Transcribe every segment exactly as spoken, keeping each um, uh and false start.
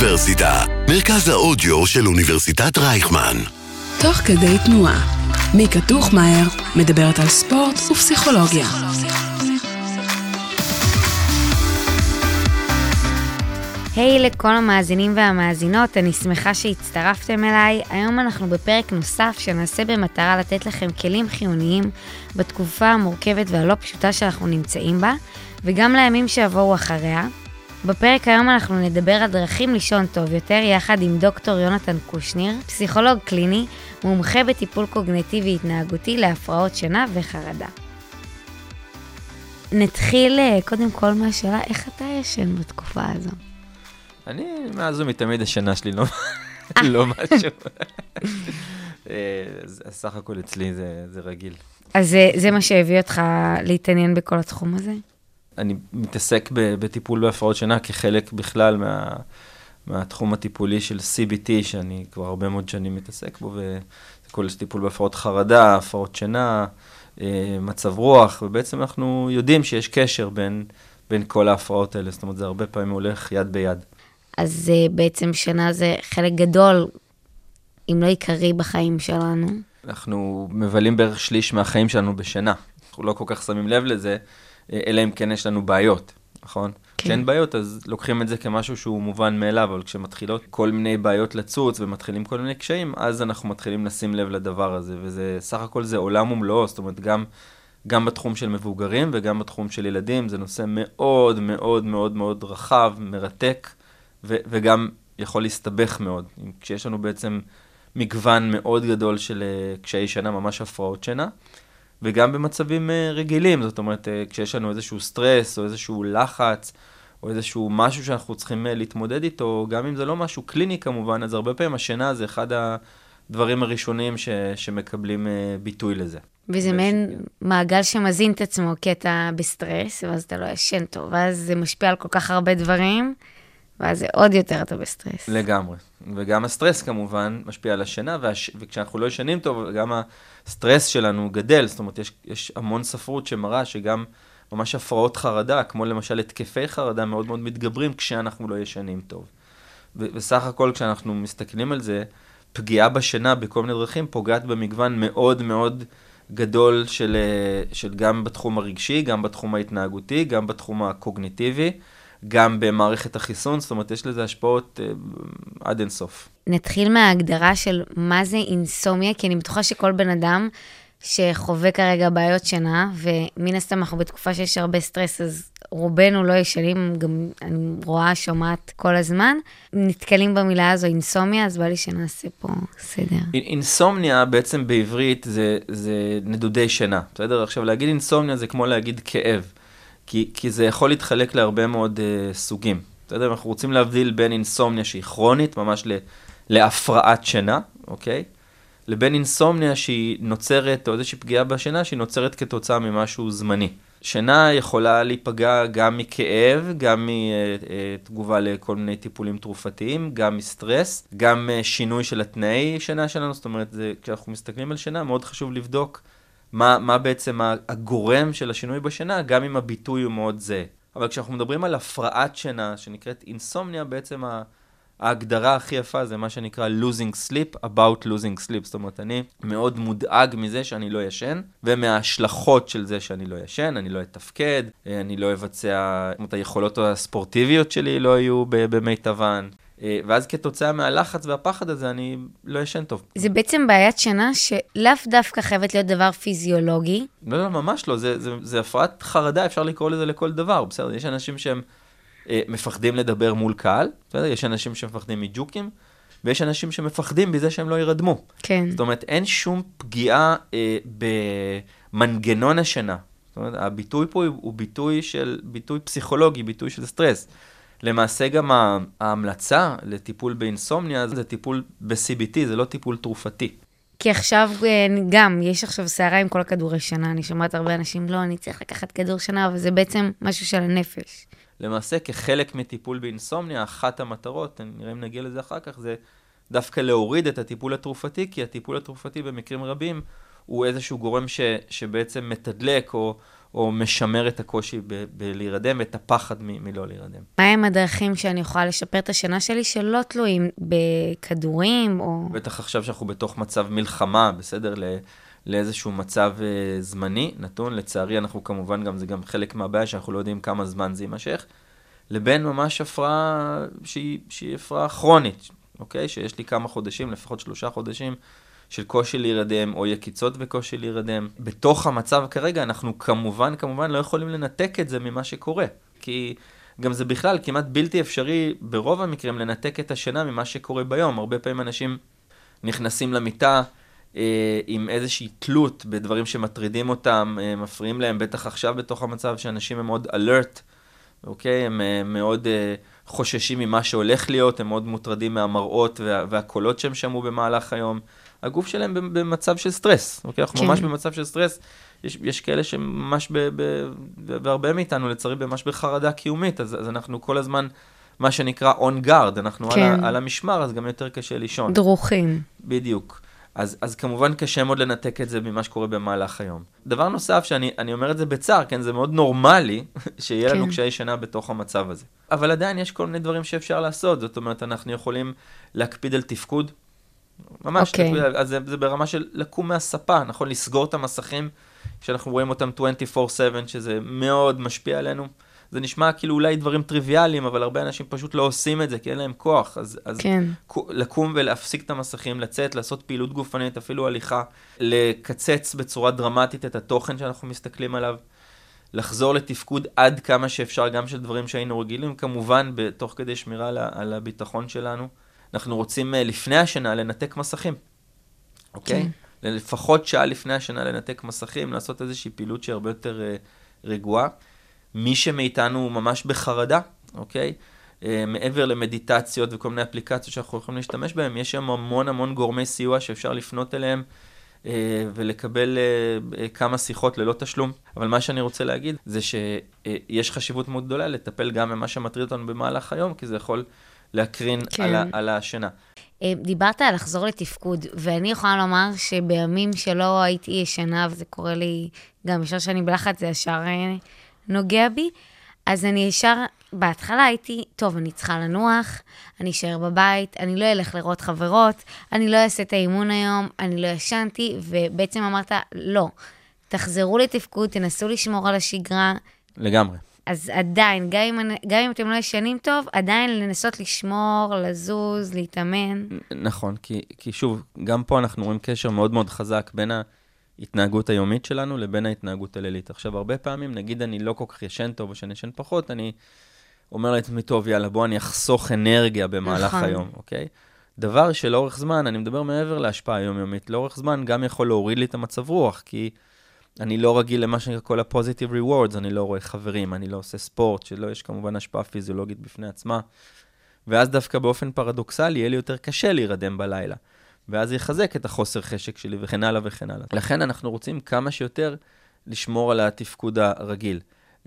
אוניברסיטה, מרכז האודיו של אוניברסיטת רייכמן. תוך כדי תנועה, מיקה טוכמאייר מדברת על ספורט ופסיכולוגיה. היי לכל המאזינים והמאזינות, אני שמחה שהצטרפתם אליי. היום אנחנו בפרק נוסף שנעשה במטרה לתת לכם כלים חיוניים בתקופה המורכבת והלא פשוטה שאנחנו נמצאים בה, וגם לימים שעברו אחריה. בפרק היום אנחנו נדבר על דרכים לישון טוב יותר יחד עם דוקטור יונתן קושניר, פסיכולוג קליני, מומחה בטיפול קוגניטיבי התנהגותי להפרעות שינה וחרדה. נתחיל קודם כל מהשאלה, איך אתה ישן בתקופה הזו? אני מאז ומתמיד השינה שלי לא משהו. סך הכל אצלי זה רגיל. אז זה מה שהביא אותך להתעניין בכל התחום הזה? אני מתעסק בטיפול בהפרעות שינה כחלק בכלל מה, מהתחום הטיפולי של סי בי טי, שאני כבר הרבה מאוד שנים מתעסק בו, וזה כולל טיפול בהפרעות חרדה, הפרעות שינה, מצב רוח, ובעצם אנחנו יודעים שיש קשר בין, בין כל ההפרעות האלה, זאת אומרת, זה הרבה פעמים הולך יד ביד. אז בעצם שינה זה חלק גדול, אם לא עיקרי בחיים שלנו. אנחנו מבלים בערך שליש מהחיים שלנו בשינה, אנחנו לא כל כך שמים לב לזה, אלא אם כן יש לנו בעיות, נכון? כן. כשאין בעיות, אז לוקחים את זה כמשהו שהוא מובן מאליו, אבל כשמתחילות כל מיני בעיות לצוץ ומתחילים כל מיני קשיים, אז אנחנו מתחילים לשים לב לדבר הזה, וזה, סך הכל זה עולם ומלואו, זאת אומרת, גם, גם בתחום של מבוגרים וגם בתחום של ילדים, זה נושא מאוד מאוד מאוד מאוד רחב, מרתק, ו- וגם יכול להסתבך מאוד. כשיש לנו בעצם מגוון מאוד גדול של קשיי שינה, ממש הפרעות שינה, וגם במצבים רגילים, זאת אומרת, כשיש לנו איזשהו סטרס, או איזשהו לחץ, או איזשהו משהו שאנחנו צריכים להתמודד איתו, גם אם זה לא משהו קליני כמובן, אז הרבה פעמים השינה זה אחד הדברים הראשונים ש- שמקבלים ביטוי לזה. וזה מעין מעגל שמזין את עצמו, כי אתה בסטרס, ואז אתה לא ישן טוב, ואז זה משפיע על כל כך הרבה דברים, ואז זה עוד יותר אתה בסטרס. לגמרי. וגם הסטרס כמובן משפיע על השינה, והש... וכשאנחנו לא ישנים טוב, גם הסטרס שלנו גדל, זאת אומרת, יש, יש המון ספרות שמראה שגם ממש הפרעות חרדה, כמו למשל התקפי חרדה, מאוד מאוד מתגברים כשאנחנו לא ישנים טוב. ו... וסך הכל כשאנחנו מסתכלים על זה, פגיעה בשינה בכל מיני דרכים פוגעת במגוון מאוד מאוד גדול של, של גם בתחום הרגשי, גם בתחום ההתנהגותי, גם בתחום הקוגניטיבי, גם במערכת החיסון, זאת אומרת, יש לזה השפעות אה, עד אינסוף. נתחיל מההגדרה של מה זה אינסומניה, כי אני בטוחה שכל בן אדם שחווה כרגע בעיות שינה, ומן הסתם אנחנו בתקופה שיש הרבה סטרס, אז רובנו לא ישנים, גם אני רואה, שומעת כל הזמן, נתקלים במילה הזו אינסומניה, אז בא לי שנעשה פה סדר. אינסומניה בעצם בעברית זה, זה נדודי שינה, בסדר? עכשיו להגיד אינסומניה זה כמו להגיד כאב, כי, כי זה יכול להתחלק להרבה מאוד uh, סוגים. אתה יודע, אנחנו רוצים להבדיל בין אינסומניה שהיא כרונית, ממש ל, להפרעת שינה, אוקיי? לבין אינסומניה שהיא נוצרת, או איזושהי פגיעה בשינה, שהיא נוצרת כתוצאה ממשהו זמני. שינה יכולה להיפגע גם מכאב, גם מתגובה לכל מיני טיפולים תרופתיים, גם מסטרס, גם שינוי של התנאי שינה שלנו. זאת אומרת, זה, כשאנחנו מסתכלים על שינה, מאוד חשוב לבדוק, מה, מה בעצם הגורם של השינוי בשינה, גם אם הביטוי הוא מאוד זה. אבל כשאנחנו מדברים על הפרעת שינה, שנקראת אינסומניה, בעצם ההגדרה הכי יפה זה מה שנקרא losing sleep, about losing sleep. זאת אומרת, אני מאוד מודאג מזה שאני לא ישן, ומההשלכות של זה שאני לא ישן, אני לא אתפקד, אני לא אבצע, זאת אומרת, היכולות הספורטיביות שלי לא יהיו במיטבן. ואז כתוצאה מהלחץ והפחד הזה, אני לא ישן טוב. זה בעצם בעיית שינה שלאו דווקא חייבת להיות דבר פיזיולוגי. לא, לא, ממש לא. זה, זה, זה הפרעת חרדה, אפשר לקרוא לזה לכל דבר. בסדר, יש אנשים שהם אה, מפחדים לדבר מול קהל, בסדר? יש אנשים שמפחדים מג'וקים, ויש אנשים שמפחדים בזה שהם לא ירדמו. כן. זאת אומרת, אין שום פגיעה אה, במנגנון השינה. זאת אומרת, הביטוי פה הוא ביטוי של, ביטוי פסיכולוגי, ביטוי של סטרס. למעשה גם ההמלצה לטיפול באינסומניה, זה טיפול ב-סי בי טי, זה לא טיפול תרופתי. כי עכשיו גם, יש עכשיו סערה עם כל הכדורי שינה, אני שומעת הרבה אנשים, לא, אני צריך לקחת כדור שינה, אבל זה בעצם משהו של הנפש. למעשה, כחלק מטיפול באינסומניה, אחת המטרות, נראה אם נגיע לזה אחר כך, זה דווקא להוריד את הטיפול התרופתי, כי הטיפול התרופתי במקרים רבים, הוא איזשהו גורם ש, שבעצם מתדלק או... או משמר את הקושי ב- בלהירדם, את הפחד מ- מלא להירדם. מה הם הדרכים שאני יכולה לשפר את השינה שלי, שלא תלויים בכדורים או... בטח עכשיו שאנחנו בתוך מצב מלחמה, בסדר, ל- לאיזשהו מצב uh, זמני, נתון, לצערי אנחנו כמובן גם, זה גם חלק מהבעיה, שאנחנו לא יודעים כמה זמן זה יימשך, לבין ממש הפרעה שהיא, שהיא הפרעה כרונית, אוקיי? שיש לי כמה חודשים, לפחות שלושה חודשים, של קושי להירדם, או יקיצות בקושי להירדם. בתוך המצב כרגע, אנחנו כמובן, כמובן לא יכולים לנתק את זה ממה שקורה. כי גם זה בכלל כמעט בלתי אפשרי, ברוב המקרים, לנתק את השינה ממה שקורה ביום. הרבה פעמים אנשים נכנסים למיטה, אה, עם איזושהי תלות בדברים שמטרידים אותם, אה, מפריעים להם, בטח עכשיו בתוך המצב שאנשים הם מאוד alert, אוקיי? הם אה, מאוד אה, חוששים ממה שהולך להיות, הם מאוד מוטרדים מהמראות וה, והקולות שהם שמעו במהלך היום. הגוף שלהם במצב של סטרס, אוקיי? אנחנו כן. ממש במצב של סטרס, יש, יש כאלה שממש, ב, ב, והרבה מאיתנו לצערי, ממש בחרדה קיומית, אז, אז אנחנו כל הזמן, מה שנקרא on guard, אנחנו כן. על, על המשמר, אז גם יותר קשה לישון. דרוכים. בדיוק. אז, אז כמובן קשה מאוד לנתק את זה ממה שקורה במהלך היום. דבר נוסף, שאני אני אומר את זה בצער, כן? זה מאוד נורמלי שיהיה כן. לנו קשיי שינה בתוך המצב הזה. אבל עדיין יש כל מיני דברים שאפשר לעשות, זאת אומרת, אנחנו יכולים להקפיד על תפקוד, ממש, okay. אז זה, זה ברמה של לקום מהספה, נכון? לסגור את המסכים, שאנחנו רואים אותם עשרים וארבע שבע, שזה מאוד משפיע עלינו. זה נשמע כאילו אולי דברים טריוויאליים, אבל הרבה אנשים פשוט לא עושים את זה, כי אין להם כוח. אז, אז okay. לקום ולהפסיק את המסכים, לצאת, לעשות פעילות גופנית, אפילו הליכה, לקצץ בצורה דרמטית את התוכן שאנחנו מסתכלים עליו, לחזור לתפקוד עד כמה שאפשר, גם של דברים שהיינו רגילים, כמובן, בתוך כדי שמירה על, על הביטחון שלנו. אנחנו רוצים לפני השינה לנתק מסכים, אוקיי? לפחות שעה לפני השינה לנתק מסכים, לעשות איזושהי פעילות שהיא הרבה יותר רגועה. מי שמאיתנו הוא ממש בחרדה, אוקיי? מעבר למדיטציות וכל מיני אפליקציות שאנחנו יכולים להשתמש בהן, יש שם המון המון גורמי סיוע שאפשר לפנות אליהם, ולקבל כמה שיחות ללא תשלום. אבל מה שאני רוצה להגיד זה שיש חשיבות מאוד גדולה לטפל גם במה שמטריד אותנו במהלך היום, כי זה יכול... להקרין על השינה. דיברת על לחזור לתפקוד, ואני יכולה לומר שבימים שלא הייתי ישנה, וזה קורה לי גם ישר שאני בלחץ, זה ישר נוגע בי, אז אני ישר, בהתחלה הייתי, טוב, אני צריכה לנוח, אני אשאר בבית, אני לא אלך לראות חברות, אני לא אעשה את האימון היום, אני לא ישנתי, ובעצם אמרת, לא, תחזרו לתפקוד, תנסו לשמור על השגרה. לגמרי. אז עדיין, גם אם, גם אם אתם לא ישנים טוב, עדיין לנסות לשמור, לזוז, להתאמן. נכון, כי, כי שוב, גם פה אנחנו רואים קשר מאוד מאוד חזק בין ההתנהגות היומית שלנו לבין ההתנהגות הלילית. עכשיו, הרבה פעמים, נגיד אני לא כל כך ישן טוב או שאני ישן פחות, אני אומר לעצמי, טוב, יאללה, בוא אני אחסוך אנרגיה במהלך נכון. היום, אוקיי? דבר שלאורך זמן, אני מדבר מעבר להשפעה היומיומית, לאורך זמן גם יכול להוריד לי את המצב רוח, כי... אני לא רגיל למה שנקרא כל ה-positive rewards, אני לא רואה חברים, אני לא עושה ספורט, שלא יש כמובן השפעה פיזיולוגית בפני עצמה, ואז דווקא באופן פרדוקסלי, יהיה לי יותר קשה להירדם בלילה, ואז יחזק את החוסר חשק שלי, וכן הלאה וכן הלאה. לכן אנחנו רוצים כמה שיותר לשמור על התפקוד הרגיל.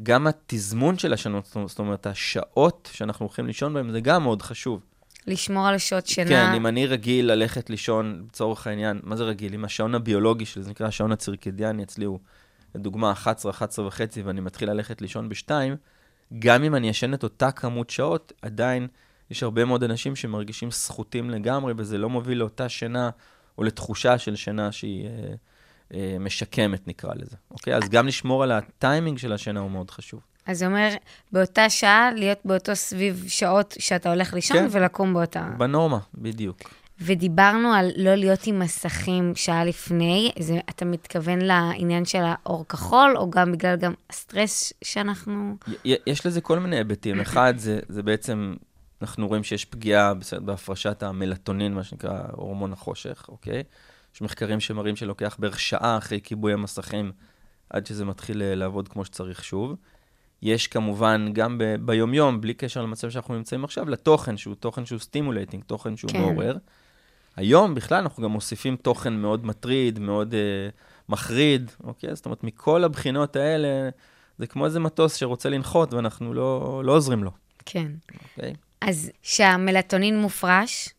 גם התזמון של השנות, זאת אומרת, השעות שאנחנו הולכים לישון בהם, זה גם מאוד חשוב. לשמור על השעות שינה. כן, אם אני רגיל ללכת לישון בצורך העניין, מה זה רגיל? אם השעון הביולוגי שלי, זה נקרא השעון הסירקדיאני, אצלי הוא, לדוגמה, אחת עשרה, אחת עשרה וחצי, ואני מתחיל ללכת לישון בשתיים, גם אם אני ישן את אותה כמות שעות, עדיין יש הרבה מאוד אנשים שמרגישים זכותים לגמרי, וזה לא מוביל לאותה שינה, או לתחושה של שינה שהיא... משקמת נקרא לזה, אוקיי? אז גם לשמור על הטיימינג של השינה הוא מאוד חשוב. אז זה אומר, באותה שעה, להיות באותו סביב שעות שאתה הולך לישון, כן. ולקום באותה... בנורמה, בדיוק. ודיברנו על לא להיות עם מסכים שעה לפני, זה, אתה מתכוון לעניין של האור כחול, או גם בגלל גם הסטרס שאנחנו... יש לזה כל מיני היבטים. אחד, זה, זה בעצם, אנחנו רואים שיש פגיעה בהפרשת המלטונין, מה שנקרא הורמון החושך, אוקיי? יש מחקרים שמראים שלוקח בערך שעה אחרי כיבוי המסכים, עד שזה מתחיל לעבוד כמו שצריך שוב. יש כמובן גם ב- ביומיום, בלי קשר למצב שאנחנו נמצאים עכשיו, לתוכן שהוא תוכן שהוא סטימולייטינג, תוכן שהוא כן. מעורר. היום בכלל אנחנו גם מוסיפים תוכן מאוד מטריד, מאוד uh, מחריד, אוקיי? זאת אומרת, מכל הבחינות האלה, זה כמו איזה מטוס שרוצה לנחות, ואנחנו לא, לא עוזרים לו. כן. אוקיי? אז שהמלטונין מופרש...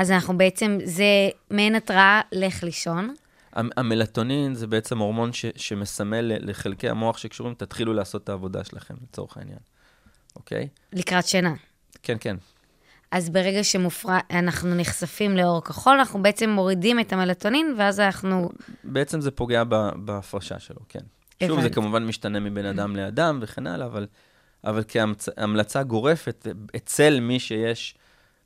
אז אנחנו בעצם, זה מעין התראה, לך לישון. המלטונין זה בעצם הורמון ש, שמסמל לחלקי המוח שקשורים, תתחילו לעשות את העבודה שלכם, לצורך העניין. אוקיי? לקראת שינה. כן, כן. אז ברגע שמופרע, אנחנו נחשפים לאור כחול, אנחנו בעצם מורידים את המלטונין, ואז אנחנו... בעצם זה פוגע בהפרשה שלו, כן. שוב, הבנתי. זה כמובן משתנה מבין אדם לאדם וכן הלאה, אבל, אבל כהמלצה גורפת, אצל מי שיש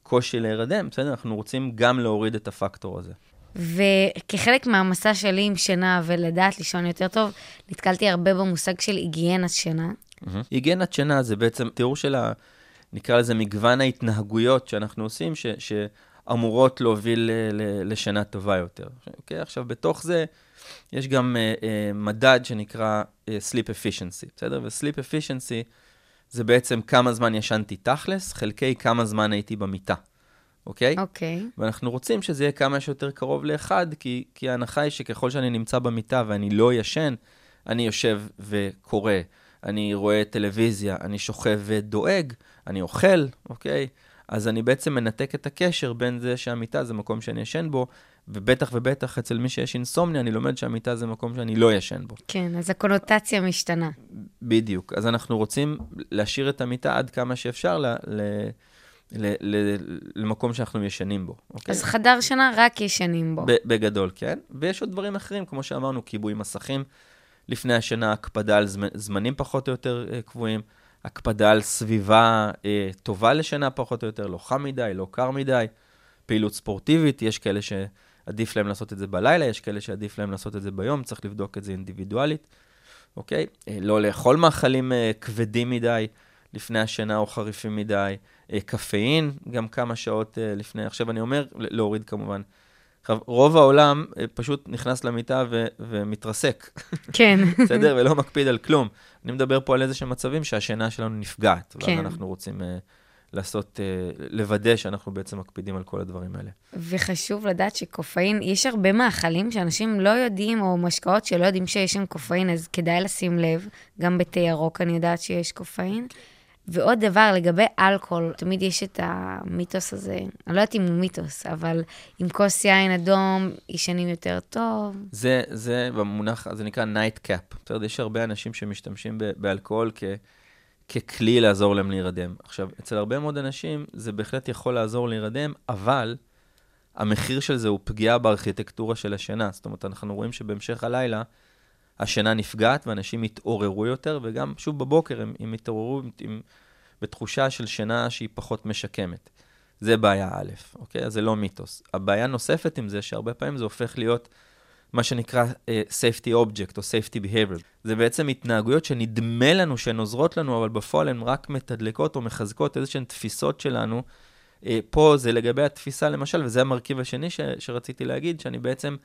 קושי להירדם, בסדר, אנחנו רוצים גם להוריד את הפקטור הזה. וכחלק מהמסע שלי עם שינה ולדעת לישון יותר טוב, נתקלתי הרבה במושג של היגיינת שינה. Mm-hmm. היגיינת שינה זה בעצם תיאור של ה... נקרא לזה מגוון ההתנהגויות שאנחנו עושים, ש... שאמורות להוביל ל... ל... לשינה טובה יותר. אוקיי? עכשיו, בתוך זה יש גם uh, uh, מדד שנקרא uh, sleep efficiency, בסדר? ו-sleep efficiency זה בעצם כמה זמן ישנתי תכלס, חלקי כמה זמן הייתי במיטה. אוקיי? אוקיי. ואנחנו רוצים שזה יהיה כמה שיותר קרוב לאחד, כי, כי ההנחה היא שככל שאני נמצא במיטה ואני לא ישן, אני יושב וקורא, אני רואה טלוויזיה, אני שוכב ודואג, אני אוכל, אוקיי? אז אני בעצם מנתק את הקשר בין זה שהמיטה זה מקום שאני ישן בו, ובטח ובטח אצל מי שיש אינסומניה, אני לומד שהמיטה זה מקום שאני לא ישן בו. כן, אז הקונוטציה משתנה. בדיוק. אז אנחנו רוצים להשאיר את המיטה עד כמה שאפשר ל... ל- ל- ל- למקום שאנחנו ישנים בו. אוקיי? אז חדר שינה רק ישנים בו. ב- בגדול, כן. ויש עוד דברים אחרים, כמו שאמרנו, כיבוי מסכים לפני השינה, הקפדה על זמנ- זמנים פחות או יותר אה, קבועים, הקפדה על סביבה אה, טובה לשינה פחות או יותר, לא חם מדי, לא קר מדי, פעילות ספורטיבית, יש כאלה שעדיף להם לעשות את זה בלילה, יש כאלה שעדיף להם לעשות את זה ביום, צריך לבדוק את זה אינדיבידואלית, אוקיי? אה, לא לאכול מאכלים אה, כבדים מדי לפני השינה או חריפים מדי, קפאין, גם כמה שעות לפני. עכשיו אני אומר, להוריד כמובן. רוב העולם פשוט נכנס למיטה ו- ומתרסק. כן. בסדר? ולא מקפיד על כלום. אני מדבר פה על איזה שהם מצבים שהשינה שלנו נפגעת. כן. ואנחנו רוצים uh, לעשות, uh, לוודא שאנחנו בעצם מקפידים על כל הדברים האלה. וחשוב לדעת שקופאין, יש הרבה מאכלים שאנשים לא יודעים, או משקאות שלא יודעים שיש עם קופאין, אז כדאי לשים לב. גם בתי ירוק אני יודעת שיש קופאין. ועוד דבר, לגבי אלכוהול, תמיד יש את המיתוס הזה, אני לא יודעת אם הוא מיתוס, אבל עם כוס יין אדום, ישנים יותר טוב. זה, זה במונח, זה נקרא night cap. בסדר, יש הרבה אנשים שמשתמשים ב- באלכוהול כ- ככלי לעזור להם להירדם. עכשיו, אצל הרבה מאוד אנשים, זה בהחלט יכול לעזור להירדם, אבל המחיר של זה הוא פגיעה בארכיטקטורה של השינה. זאת אומרת, אנחנו רואים שבהמשך הלילה, השינה נפגעת, ואנשים יתעוררו יותר, וגם שוב בבוקר הם, הם יתעוררו עם, בתחושה של שינה שהיא פחות משקמת. זה בעיה א', אוקיי? אז זה לא מיתוס. הבעיה נוספת עם זה, שהרבה פעמים זה הופך להיות מה שנקרא uh, safety object או safety behavior. זה בעצם התנהגויות שנדמה לנו, שהן עוזרות לנו, אבל בפועל הן רק מתדלקות או מחזקות איזושהי תפיסות שלנו. Uh, פה זה לגבי התפיסה למשל, וזה המרכיב השני ש- שרציתי להגיד, שאני בעצם...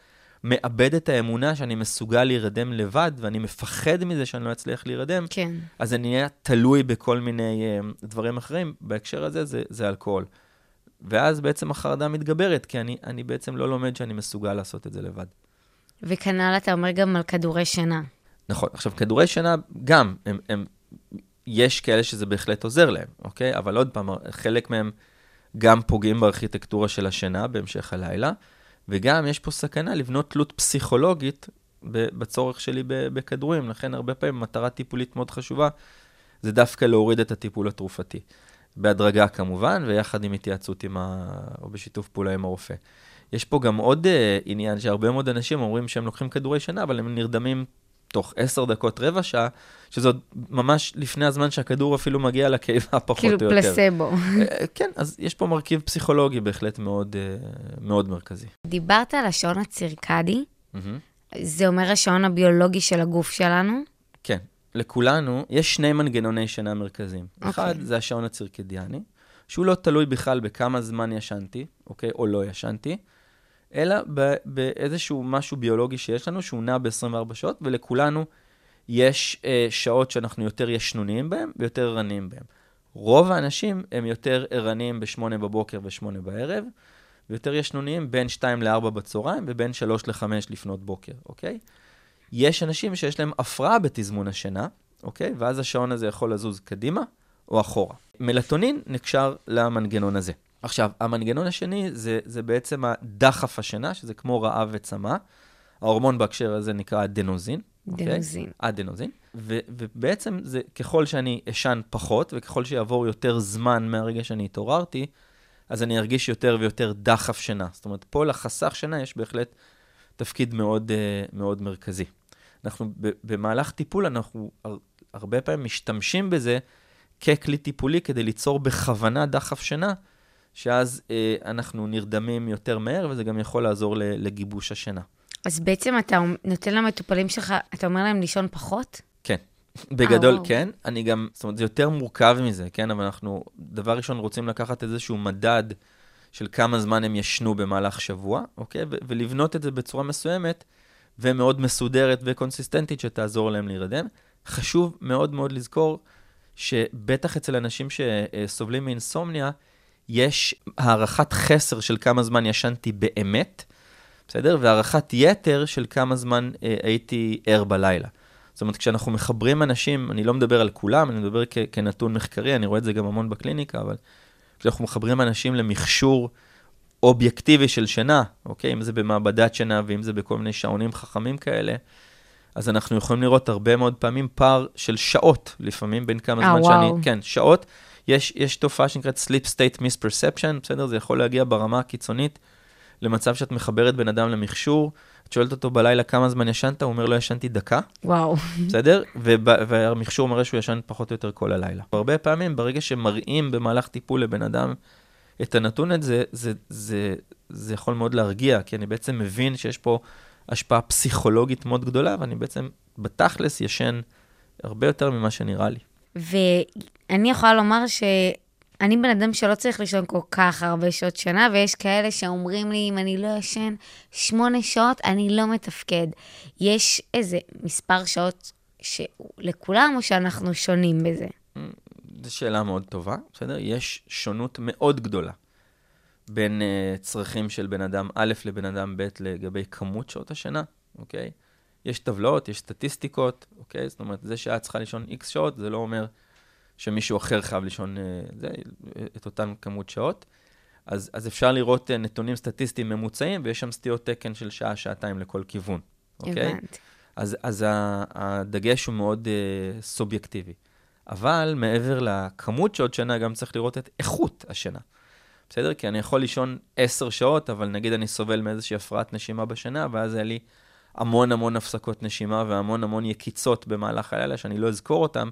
מאבד את האמונה שאני מסוגל להירדם לבד, ואני מפחד מזה שאני לא אצליח להירדם, כן. אז אני נהיה תלוי בכל מיני uh, דברים אחרים. בהקשר הזה זה, זה אלכוהול. ואז בעצם החרדה מתגברת, כי אני, אני בעצם לא לומד שאני מסוגל לעשות את זה לבד. וכנ"ל אתה אומר גם על כדורי שינה. נכון. עכשיו, כדורי שינה גם, הם, הם, יש כאלה שזה בהחלט עוזר להם, אוקיי? אבל עוד פעם, חלק מהם גם פוגעים בארכיטקטורה של השינה בהמשך הלילה, וגם יש פה סכנה לבנות תלות פסיכולוגית בצורך שלי בכדורים. לכן הרבה פעמים מטרה טיפולית מאוד חשובה, זה דווקא להוריד את הטיפול התרופתי. בהדרגה כמובן, ויחד עם התייעצות עם ה... או בשיתוף פעולה עם הרופא. יש פה גם עוד עניין שהרבה מאוד אנשים אומרים שהם לוקחים כדורי שינה, אבל הם נרדמים תוך עשר דקות, רבע שעה, שזאת ממש לפני הזמן שהכדור אפילו מגיע לקיבה פחות או יותר. כאילו פלסבו. כן, אז יש פה מרכיב פסיכולוגי בהחלט מאוד, מאוד מרכזי. דיברת על השעון הצירקדי, זה אומר השעון הביולוגי של הגוף שלנו? כן, לכולנו יש שני מנגנוני שינה מרכזיים. אחד זה השעון הצירקדיאני, שהוא לא תלוי בכלל בכמה זמן ישנתי, אוקיי, או לא ישנתי, אלא באיזשהו משהו ביולוגי שיש לנו, שהוא נע ב-עשרים וארבע שעות, ולכולנו יש אה, שעות שאנחנו יותר ישנוניים בהם, ויותר ערניים בהם. רוב האנשים הם יותר ערניים ב-שמונה בבוקר ו-שמונה בערב, ויותר ישנוניים בין שתיים ל-ארבע בצהריים, ובין שלוש ל-חמש לפנות בוקר, אוקיי? יש אנשים שיש להם הפרעה בתזמון השינה, אוקיי? ואז השעון הזה יכול לזוז קדימה או אחורה. מלטונין נקשר למנגנון הזה. עכשיו, המנגנון השני זה, זה בעצם הדחף השינה, שזה כמו רעב וצמא. ההורמון בהקשר הזה נקרא אדנוזין. אדנוזין. אדנוזין. ובעצם זה, ככל שאני אשן פחות, וככל שיעבור יותר זמן מהרגע שאני התעוררתי, אז אני ארגיש יותר ויותר דחף שינה. זאת אומרת, פה לחסך שינה יש בהחלט תפקיד מאוד, מאוד מרכזי. אנחנו, במהלך טיפול, אנחנו הרבה פעמים משתמשים בזה ככלי טיפולי, כדי ליצור בכוונה דחף שינה, שאז אה, אנחנו נרדמים יותר מהר, וזה גם יכול לעזור לגיבוש השינה. אז בעצם אתה נותן למטופלים שלך, אתה אומר להם לישון פחות? כן, בגדול כן. אני גם, זאת אומרת, זה יותר מורכב מזה, כן? אבל אנחנו, דבר ראשון, רוצים לקחת איזשהו מדד של כמה זמן הם ישנו במהלך שבוע, אוקיי? ו- ולבנות את זה בצורה מסוימת, ומאוד מסודרת וקונסיסטנטית, שתעזור להם להירדם. חשוב מאוד מאוד לזכור, שבטח אצל אנשים שסובלים מאינסומניה, יש הערכת חסר של כמה זמן ישנתי באמת, בסדר? והערכת יתר של כמה זמן אה, הייתי ער בלילה. זאת אומרת, כשאנחנו מחברים אנשים, אני לא מדבר על כולם, אני מדבר כ- כנתון מחקרי, אני רואה את זה גם המון בקליניקה, אבל כשאנחנו מחברים אנשים למכשור אובייקטיבי של שינה, אוקיי? אם זה במעבדת שינה, ואם זה בכל מיני שעונים חכמים כאלה, אז אנחנו יכולים לראות הרבה מאוד פעמים פער של שעות, לפעמים בין כמה זמן שאני... כן, שעות. יש, יש תופעה שנקראת sleep state misperception, בסדר? זה יכול להגיע ברמה הקיצונית למצב שאת מחברת בן אדם למכשור, את שואלת אותו בלילה כמה זמן ישנת, הוא אומר לו ישנתי דקה. וואו. בסדר? והמכשור מראה שהוא ישן פחות או יותר כל הלילה. הרבה פעמים ברגע שמראים במהלך טיפול לבן אדם את הנתון את זה, זה, זה, זה יכול מאוד להרגיע, כי אני בעצם מבין שיש פה השפעה פסיכולוגית מאוד גדולה, ואני בעצם בתכלס ישן הרבה יותר ממה שנראה לי. ואני יכולה לומר שאני בן אדם שלא צריך לישון כל כך הרבה שעות שינה, ויש כאלה שאומרים לי, אם אני לא ישן שמונה שעות, אני לא מתפקד. יש איזה מספר שעות לכולם, או שאנחנו שונים בזה? זו שאלה מאוד טובה, בסדר? יש שונות מאוד גדולה בין uh, צרכים של בן אדם א' לבן אדם ב' לגבי כמות שעות השינה, אוקיי? יש טבלאות, יש סטטיסטיקות, אוקיי? זאת אומרת, זה שאת צריכה לישון איקס שעות, זה לא אומר שמישהו אחר חייב לישון uh, זה, את אותן כמות שעות. אז, אז אפשר לראות uh, נתונים סטטיסטיים ממוצעים, ויש שם סטיות תקן של שעה, שעתיים לכל כיוון, אוקיי? הבנת. אז, אז הדגש הוא מאוד uh, סובייקטיבי. אבל מעבר לכמות שעות שינה, גם צריך לראות את איכות השינה. בסדר? כי אני יכול לישון עשר שעות, אבל נגיד אני סובל מאיזושהי הפרעת נשימה בשינה, ואז היה לי המון המון הפסקות נשימה, והמון המון יקיצות במהלך הלילה, שאני לא אזכור אותם,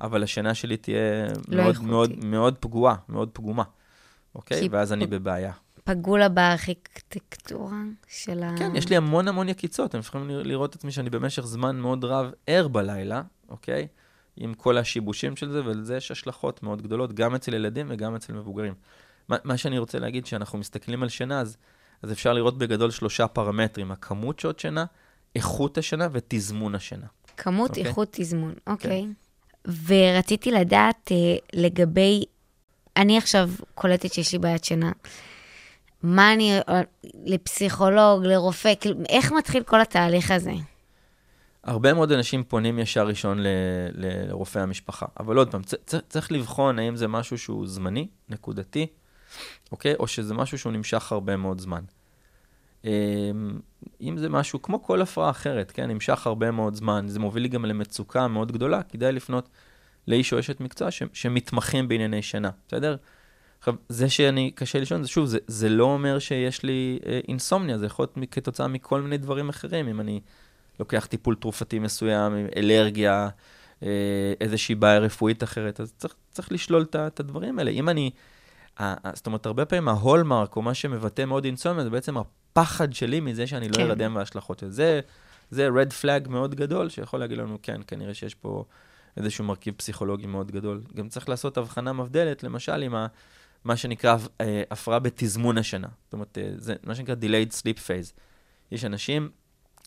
אבל השינה שלי תהיה לא מאוד, מאוד, מאוד פגועה, מאוד פגומה. אוקיי? ואז פ... אני בבעיה. פגעו לה בארכיטקטורה של ה... כן, יש לי המון המון יקיצות. הם יכולים לראות את מי שאני במשך זמן מאוד רב ער בלילה, אוקיי? עם כל השיבושים של זה, ולזה יש השלכות מאוד גדולות, גם אצל ילדים וגם אצל מבוגרים. מה, מה שאני רוצה להגיד, שאנחנו מסתכלים על שינה, אז, אז אפשר לראות בגדול שלושה פרמטרים, הכמות שעות שינה, איכות השינה ותזמון השינה. כמות, okay? איכות, תזמון, אוקיי. Okay. Okay. ורציתי לדעת uh, לגבי, אני עכשיו קולטת שיש לי בעיית שינה, מה אני, לפסיכולוג, לרופא, איך מתחיל כל התהליך הזה? הרבה מאוד אנשים פונים ישר ראשון ל, ל, לרופא המשפחה. אבל עוד פעם, צ, צ, צריך לבחון האם זה משהו שהוא זמני, נקודתי, אוקיי? או שזה משהו שהוא נמשך הרבה מאוד זמן. אם זה משהו, כמו כל הפרעה אחרת, כן? נמשך הרבה מאוד זמן, זה מוביל לי גם למצוקה מאוד גדולה, כדאי לפנות לאיש או אשת מקצוע ש, שמתמחים בענייני שינה, בסדר? עכשיו, זה שאני קשה לישון, זה שוב, זה, זה לא אומר שיש לי אינסומניה, זה יכול להיות כתוצאה מכל מיני דברים אחרים, אם אני לוקח טיפול תרופתי מסוים, אלרגיה, איזושהי בעיה רפואית אחרת, אז צריך, צריך לשלול את הדברים האלה. אם אני, זאת אומרת, הרבה פעמים ההולמרק, או מה שמבטא מאוד אינסומניה, זה בעצם הפחד שלי מזה שאני לא ארדם וההשלכות. זה, זה רד פלאג מאוד גדול, שיכול להגיד לנו, כן, כנראה שיש פה איזשהו מרכיב פסיכולוגי מאוד גדול. גם צריך לעשות הבחנה מבדלת, למשל, עם ה, מה שנקרא, הפרעה בתזמון השינה. זאת אומרת, זה מה שנקרא delayed sleep phase. יש אנשים,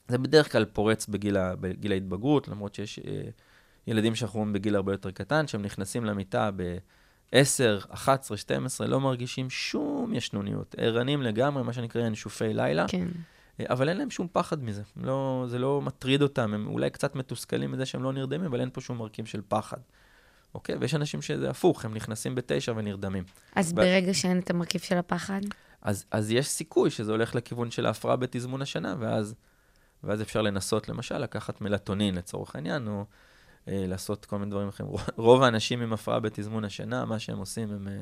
זה בדרך כלל פורץ בגיל, בגיל ההתבגרות, למרות שיש אה, ילדים שחורים בגיל הרבה יותר קטן, שהם נכנסים למיטה ב-עשר, אחת עשרה, שתים עשרה, לא מרגישים שום ישנוניות. ערנים לגמרי, מה שנקרא, אין שופי לילה. כן. אה, אבל אין להם שום פחד מזה. לא, זה לא מטריד אותם. הם אולי קצת מתוסכלים מזה שהם לא נרדמים, אבל אין פה שום מרכיב של פחד. אוקיי? ויש אנשים שזה הפוך, הם נכנסים בתשע ונרדמים. אז ו... ברגע שאין את המרכיב של הפחד? אז, אז יש סיכוי שזה הולך לכיוון של ההפרעה בתזמון השינה, ואז ואז אפשר לנסות, למשל, לקחת מלטונין לצורך העניין, או אה, לעשות כל מיני דברים אחרים. רוב האנשים עם הפרעה בתזמון השינה, מה שהם עושים, הם אה,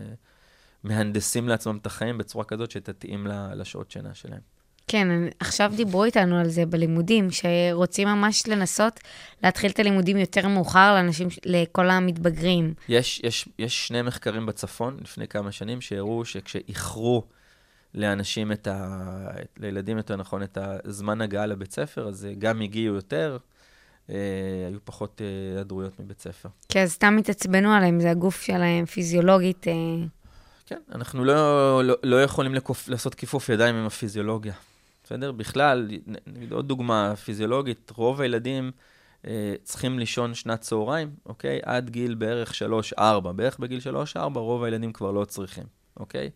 מהנדסים לעצמם את החיים בצורה כזאת שתתאים לשעות שינה שלהם. כן, עכשיו דיברו איתנו על זה בלימודים, שרוצים ממש לנסות להתחיל את הלימודים יותר מאוחר לאנשים, לכל המתבגרים. יש, יש, יש שני מחקרים בצפון לפני כמה שנים שהראו שכשאיחרו לאנשים את ה... לילדים יותר נכון, את הזמן הגעה לבית ספר, אז גם הגיעו יותר, אה, היו פחות אה, הדרויות מבית ספר. כי אז סתם התעצבנו עליהם, זה הגוף שלהם פיזיולוגית. אה... כן, אנחנו לא, לא, לא יכולים לקופ... לעשות כיפוף ידיים עם הפיזיולוגיה. בסדר? בכלל, נגיד עוד דוגמה פיזיולוגית, רוב הילדים אה, צריכים לישון שנת צהריים, אוקיי? עד גיל בערך שלוש ארבע, בערך בגיל שלוש ארבע, רוב הילדים כבר לא צריכים, אוקיי?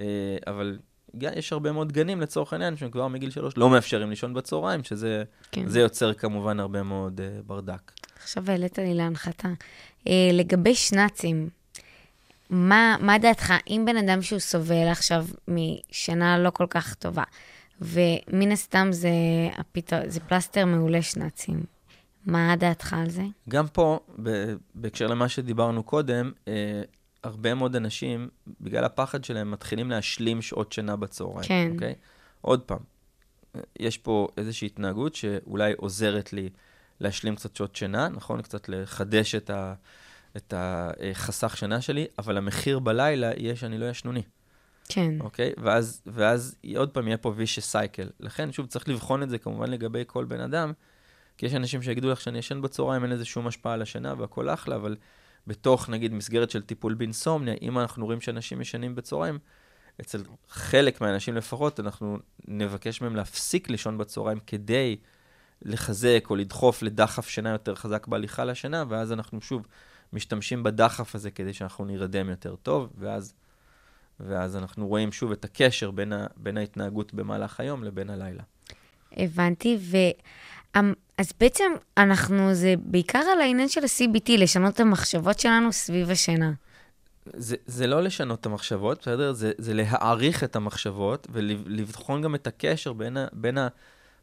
אה, אבל יש הרבה מאוד גנים לצורך העניין, שהם כבר מגיל שלוש לא מאפשרים לישון בצהריים, שזה כן. זה יוצר כמובן הרבה מאוד אה, ברדק. עכשיו העלית לי להנחתה. אה, לגבי שנצים, מה, מה דעתך? אם בן אדם שהוא סובל עכשיו משנה לא כל כך טובה, ומן הסתם זה, זה פלסטר מעולה שנצים. מה דעתך על זה? גם פה, בהקשר למה שדיברנו קודם, אה, הרבה מאוד אנשים, בגלל הפחד שלהם, מתחילים להשלים שעות שינה בצהריים. כן. אוקיי? עוד פעם, יש פה איזושהי התנהגות שאולי עוזרת לי להשלים קצת שעות שינה, נכון? קצת לחדש את, ה, את החסך שינה שלי, אבל המחיר בלילה יהיה שאני לא ישנוני. כן. אוקיי? ואז, ואז עוד פעם יהיה פה vicious cycle. לכן, שוב, צריך לבחון את זה כמובן לגבי כל בן אדם, כי יש אנשים שיגידו לך שאני ישן בצהריים, אין איזה שום השפעה על השינה והכל אחלה, אבל בתוך, נגיד, מסגרת של טיפול באינסומניה, אם אנחנו רואים שאנשים ישנים בצהריים, אצל חלק מהאנשים לפחות, אנחנו נבקש מהם להפסיק לישון בצהריים כדי לחזק או לדחוף לדחף שינה יותר חזק בהליכה לשינה, ואז אנחנו שוב משתמשים בדחף הזה כדי שאנחנו נרדם יותר טוב, ואז ואז אנחנו רואים שוב את הקשר בין, ה, בין ההתנהגות במהלך היום לבין הלילה. הבנתי, ו... אז בעצם אנחנו, זה בעיקר על העניין של ה-סי בי טי, לשנות את המחשבות שלנו סביב השינה. זה, זה לא לשנות את המחשבות, בסדר? זה, זה להעריך את המחשבות, ולבחון גם את הקשר בין, ה, בין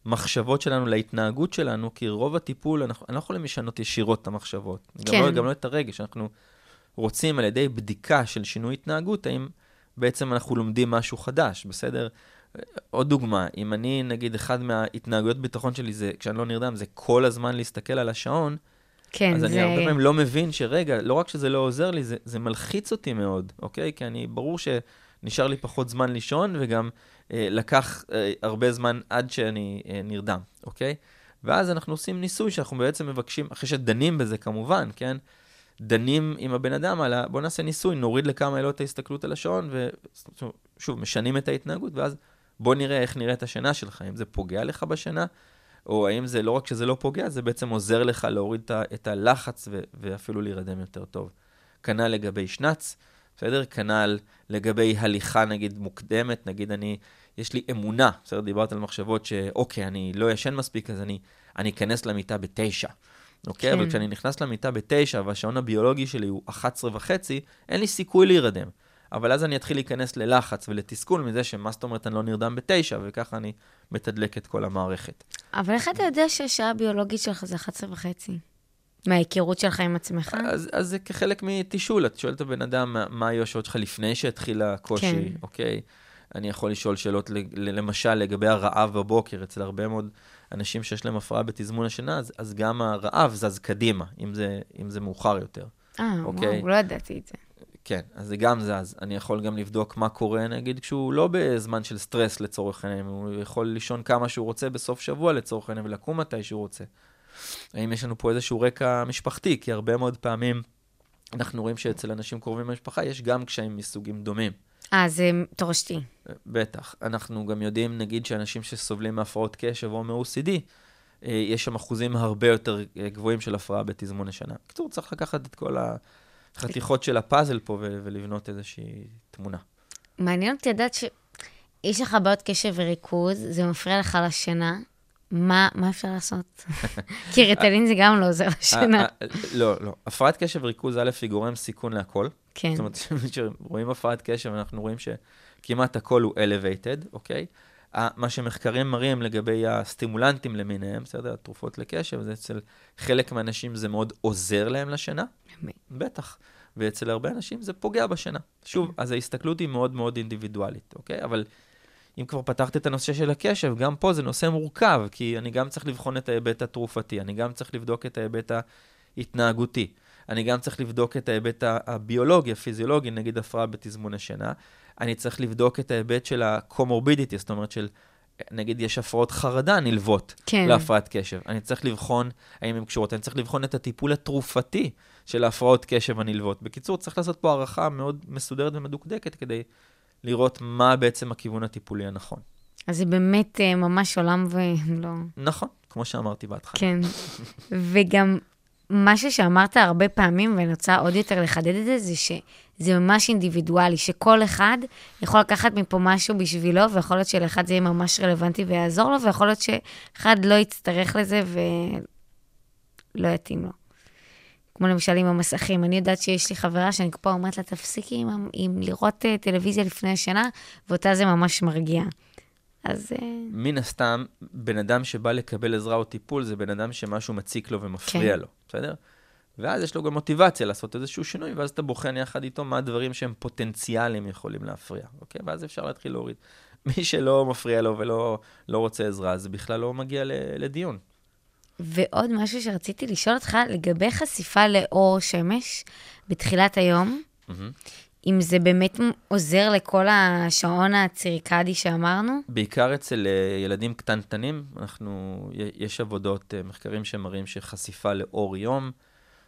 המחשבות שלנו להתנהגות שלנו, כי רוב הטיפול, אנחנו, אנחנו לא יכולים לשנות ישירות את המחשבות. כן. גם לא, גם לא את הרגש, אנחנו רוצים על ידי בדיקה של שינוי התנהגות, האם... בעצם אנחנו לומדים משהו חדש, בסדר? עוד דוגמה, אם אני, נגיד, אחד מההתנהגויות ביטחון שלי, זה, כשאני לא נרדם, זה כל הזמן להסתכל על השעון, כן, אז זה... אני הרבה פעמים לא מבין שרגע, לא רק שזה לא עוזר לי, זה, זה מלחיץ אותי מאוד, אוקיי? כי אני, ברור שנשאר לי פחות זמן לישון, וגם אה, לקח אה, הרבה זמן עד שאני אה, נרדם, אוקיי? ואז אנחנו עושים ניסוי שאנחנו בעצם מבקשים, אחרי שדנים בזה כמובן, כן? דנים עם הבן אדם על ה... בוא נעשה ניסוי, נוריד לכמה אלות ההסתכלות על השעון, ושוב, משנים את ההתנהגות, ואז בוא נראה איך נראה את השינה שלך, האם זה פוגע לך בשינה, או האם זה לא רק שזה לא פוגע, זה בעצם עוזר לך להוריד את הלחץ, ו... ואפילו להירדם יותר טוב. כנ"ל לגבי שנץ, בסדר? כנ"ל לגבי הליכה, נגיד, מוקדמת, נגיד אני, יש לי אמונה, בסדר? דיברת על מחשבות שאוקיי, אני לא ישן מספיק, אז אני, אני אכנס למיטה בתשע. אוקיי, אבל כשאני נכנס למיטה בתשע, והשעון הביולוגי שלי הוא אחת עשרה וחצי, אין לי סיכוי להירדם. אבל אז אני אתחיל להיכנס ללחץ ולתסכול מזה שמה זאת אומרת אני לא נרדם בתשע, וככה אני מתדלק את כל המערכת. אבל איך אתה יודע שהשעה הביולוגית שלך זה אחת עשרה וחצי? מההיכרות שלך עם עצמך? אז, אז זה כחלק מתישול. את שואלת הבן אדם מה היו השעות שלך לפני שהתחיל הקושי, אוקיי? אני יכול לשאול שאלות, למשל, לגבי הרעב בבוקר, אצל הרבה מאוד אנשים שיש להם הפרעה בתזמון השינה, אז, אז גם הרעב זז קדימה, אם זה, אם זה מאוחר יותר. אה, אוקיי? וואו, לא ידעתי את זה. כן, אז זה גם זז. אני יכול גם לבדוק מה קורה, נגיד, כשהוא לא בזמן של סטרס לצורך העניין, הוא יכול לישון כמה שהוא רוצה בסוף שבוע לצורך העניין, ולקום מתי שהוא רוצה. האם יש לנו פה איזשהו רקע משפחתי, כי הרבה מאוד פעמים אנחנו רואים שאצל אנשים קרובים במשפחה יש גם קשיים מסוגים דומים. אה, זה תורשתי. בטח. אנחנו גם יודעים, נגיד, שאנשים שסובלים מהפרעות קשב או מ-או סי די, יש שם אחוזים הרבה יותר גבוהים של הפרעה בתזמון השנה. בקיצור, צריך לקחת את כל החתיכות של הפאזל פה ולבנות איזושהי תמונה. מעניין אותי לדעת שיש לך בעיות קשב וריכוז, זה מפריע לך לשינה. מה אפשר לעשות? כי ריטלין זה גם לא עוזר לשינה. לא, לא. הפרעת קשב וריכוז, א', היא גורם סיכון להכל. כן. זאת אומרת, כשרואים הפרעת קשב, אנחנו רואים שכמעט הכל הוא elevated, אוקיי? מה שמחקרים מראים לגבי הסטימולנטים למיניהם, בסדר, התרופות לקשב, זה אצל חלק מהאנשים זה מאוד עוזר להם לשינה. בטח. ואצל הרבה אנשים זה פוגע בשינה. שוב, אז ההסתכלות היא מאוד מאוד אינדיבידואלית, אוקיי? אבל אם כבר פתחת את הנושא של הקשב, גם פה זה נושא מורכב, כי אני גם צריך לבחון את ההיבט התרופתי, אני גם צריך לבדוק את ההיבט ההתנהגותי, אני גם צריך לבדוק את ההיבט הביולוגי, הפיזיולוגי, נגיד הפרעה בתזמון השינה, אני צריך לבדוק את ההיבט של הקומורבידיטי, זאת אומרת של, נגיד יש הפרעות חרדה נלוות כן. להפרעת קשב, אני צריך לבחון, האם הן קשורות, אני צריך לבחון את הטיפול התרופתי של ההפרעות קשב הנלוות. בקיצור, צריך לעשות פה הערכה מאוד מסודרת ומדוקדקת כדי לראות מה בעצם הכיוון הטיפולי הנכון. אז זה באמת ממש עולם ולא... נכון, כמו שאמרתי בהתחלה. כן, וגם מה שאמרת הרבה פעמים, ואני רוצה עוד יותר לחדד את זה, זה שזה ממש אינדיבידואלי, שכל אחד יכול לקחת מפה משהו בשבילו, ויכול להיות שלאחד זה יהיה ממש רלוונטי ויעזור לו, ויכול להיות שאחד לא יצטרך לזה ולא יתאים לו. כמו למשל עם המסכים, אני יודעת שיש לי חברה שאני כבר אומרת לה, תפסיקי עם, עם לראות טלוויזיה לפני השנה, ואותה זה ממש מרגיע. אז... מן הסתם, בן אדם שבא לקבל עזרה או טיפול, זה בן אדם שמשהו מציק לו ומפריע כן. לו, בסדר? ואז יש לו גם מוטיבציה לעשות איזשהו שינוי, ואז אתה בוחן יחד איתו מה הדברים שהם פוטנציאליים יכולים להפריע, אוקיי? ואז אפשר להתחיל להוריד. מי שלא מפריע לו ולא לא רוצה עזרה, זה בכלל לא מגיע לדיון. ועוד משהו שרציתי לשאול אותך, לגבי חשיפה לאור שמש בתחילת היום, mm-hmm. אם זה באמת עוזר לכל השעון הצירקדי שאמרנו? בעיקר אצל ילדים קטנטנים, אנחנו, יש עבודות, מחקרים שמראים שחשיפה לאור יום,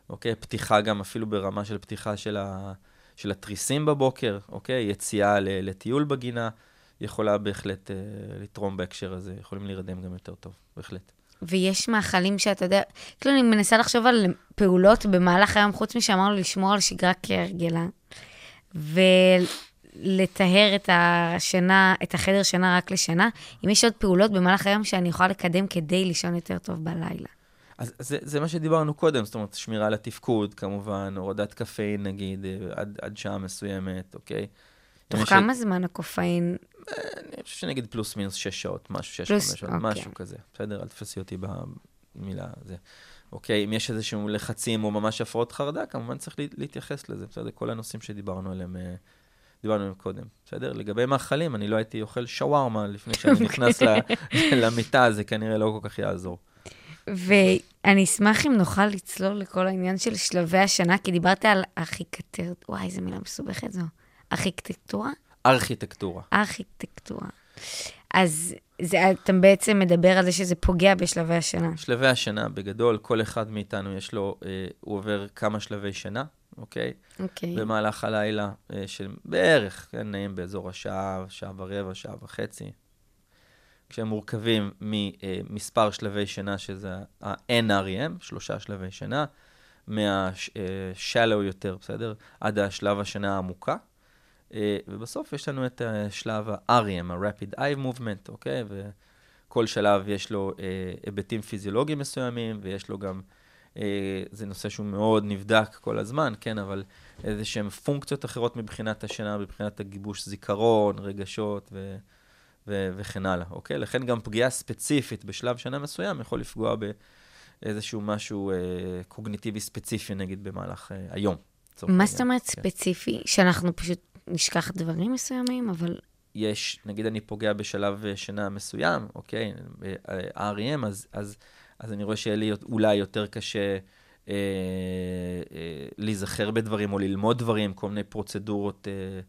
אוקיי, פתיחה גם אפילו ברמה של פתיחה של, ה, של התריסים בבוקר, אוקיי, יציאה לטיול בגינה, יכולה בהחלט לתרום בהקשר הזה, יכולים להירדם גם יותר טוב, בהחלט. ויש מאכלים שאתה יודע, כאילו אני מנסה לחשוב על פעולות במהלך היום, חוץ משאמרנו לשמור על שגרה כהרגלה, ולטהר את השינה, את החדר שינה רק לשינה, אם יש עוד פעולות במהלך היום שאני יכולה לקדם כדי לישון יותר טוב בלילה. אז זה, זה מה שדיברנו קודם, זאת אומרת, שמירה על התפקוד, כמובן, הורדת קפאין נגיד, עד, עד שעה מסוימת, אוקיי? תוך כמה ש... זמן הקופאין? אני חושב שנגיד פלוס מינוס שש שעות, משהו, שש פלוס, חמש שעות, אוקיי. משהו כזה. בסדר, אל תפסי אותי במילה הזה. אוקיי, אם יש איזשהו לחצים או ממש הפרעות חרדה, כמובן צריך להתייחס לזה. בסדר, כל הנושאים שדיברנו עליהם, דיברנו עליהם קודם. בסדר, לגבי מאכלים, אני לא הייתי אוכל שווארמה לפני שאני נכנס למיטה, זה כנראה לא כל כך יעזור. ואני אשמח אם נוכל לצלול לכל העניין של שלבי השנה, כי דיברת על ארכיטקטורה, וואי, איזה מילה מסובכת זו. ארכיטקטורה? ארכיטקטורה. ארכיטקטורה. אז זה, אתה בעצם מדבר על זה שזה פוגע בשלבי השינה. שלבי השינה, בגדול, כל אחד מאיתנו יש לו, אה, הוא עובר כמה שלבי שינה, אוקיי? אוקיי. במהלך הלילה, אה, של בערך, כן, נעים באזור השעה, שעה ורבע, שעה וחצי. כשהם מורכבים ממספר שלבי שינה, שזה ה-אן אר אי אם, שלושה שלבי שינה, מהשלו יותר, בסדר? עד השלב השינה העמוקה. ובסוף יש לנו את השלב ה-אר אי אם, ה-Rapid Eye Movement, אוקיי? וכל שלב יש לו היבטים פיזיולוגיים מסוימים, ויש לו גם, זה נושא שהוא מאוד נבדק כל הזמן, כן, אבל איזה שהן פונקציות אחרות מבחינת השינה, מבחינת הגיבוש זיכרון, רגשות ו- ו- וכן הלאה, אוקיי? לכן גם פגיעה ספציפית בשלב שינה מסוים יכול לפגוע באיזשהו משהו קוגניטיבי ספציפי, נגיד, במהלך היום. מה זאת אומרת ספציפי? שאנחנו פשוט נשכח דברים מסוימים, אבל... יש, נגיד אני פוגע בשלב שינה מסוים, אוקיי, ה-אר אי אם, אז, אז, אז אני רואה שיהיה לי אולי יותר קשה אה, אה, להיזכר בדברים, או ללמוד דברים, כל מיני פרוצדורות אה,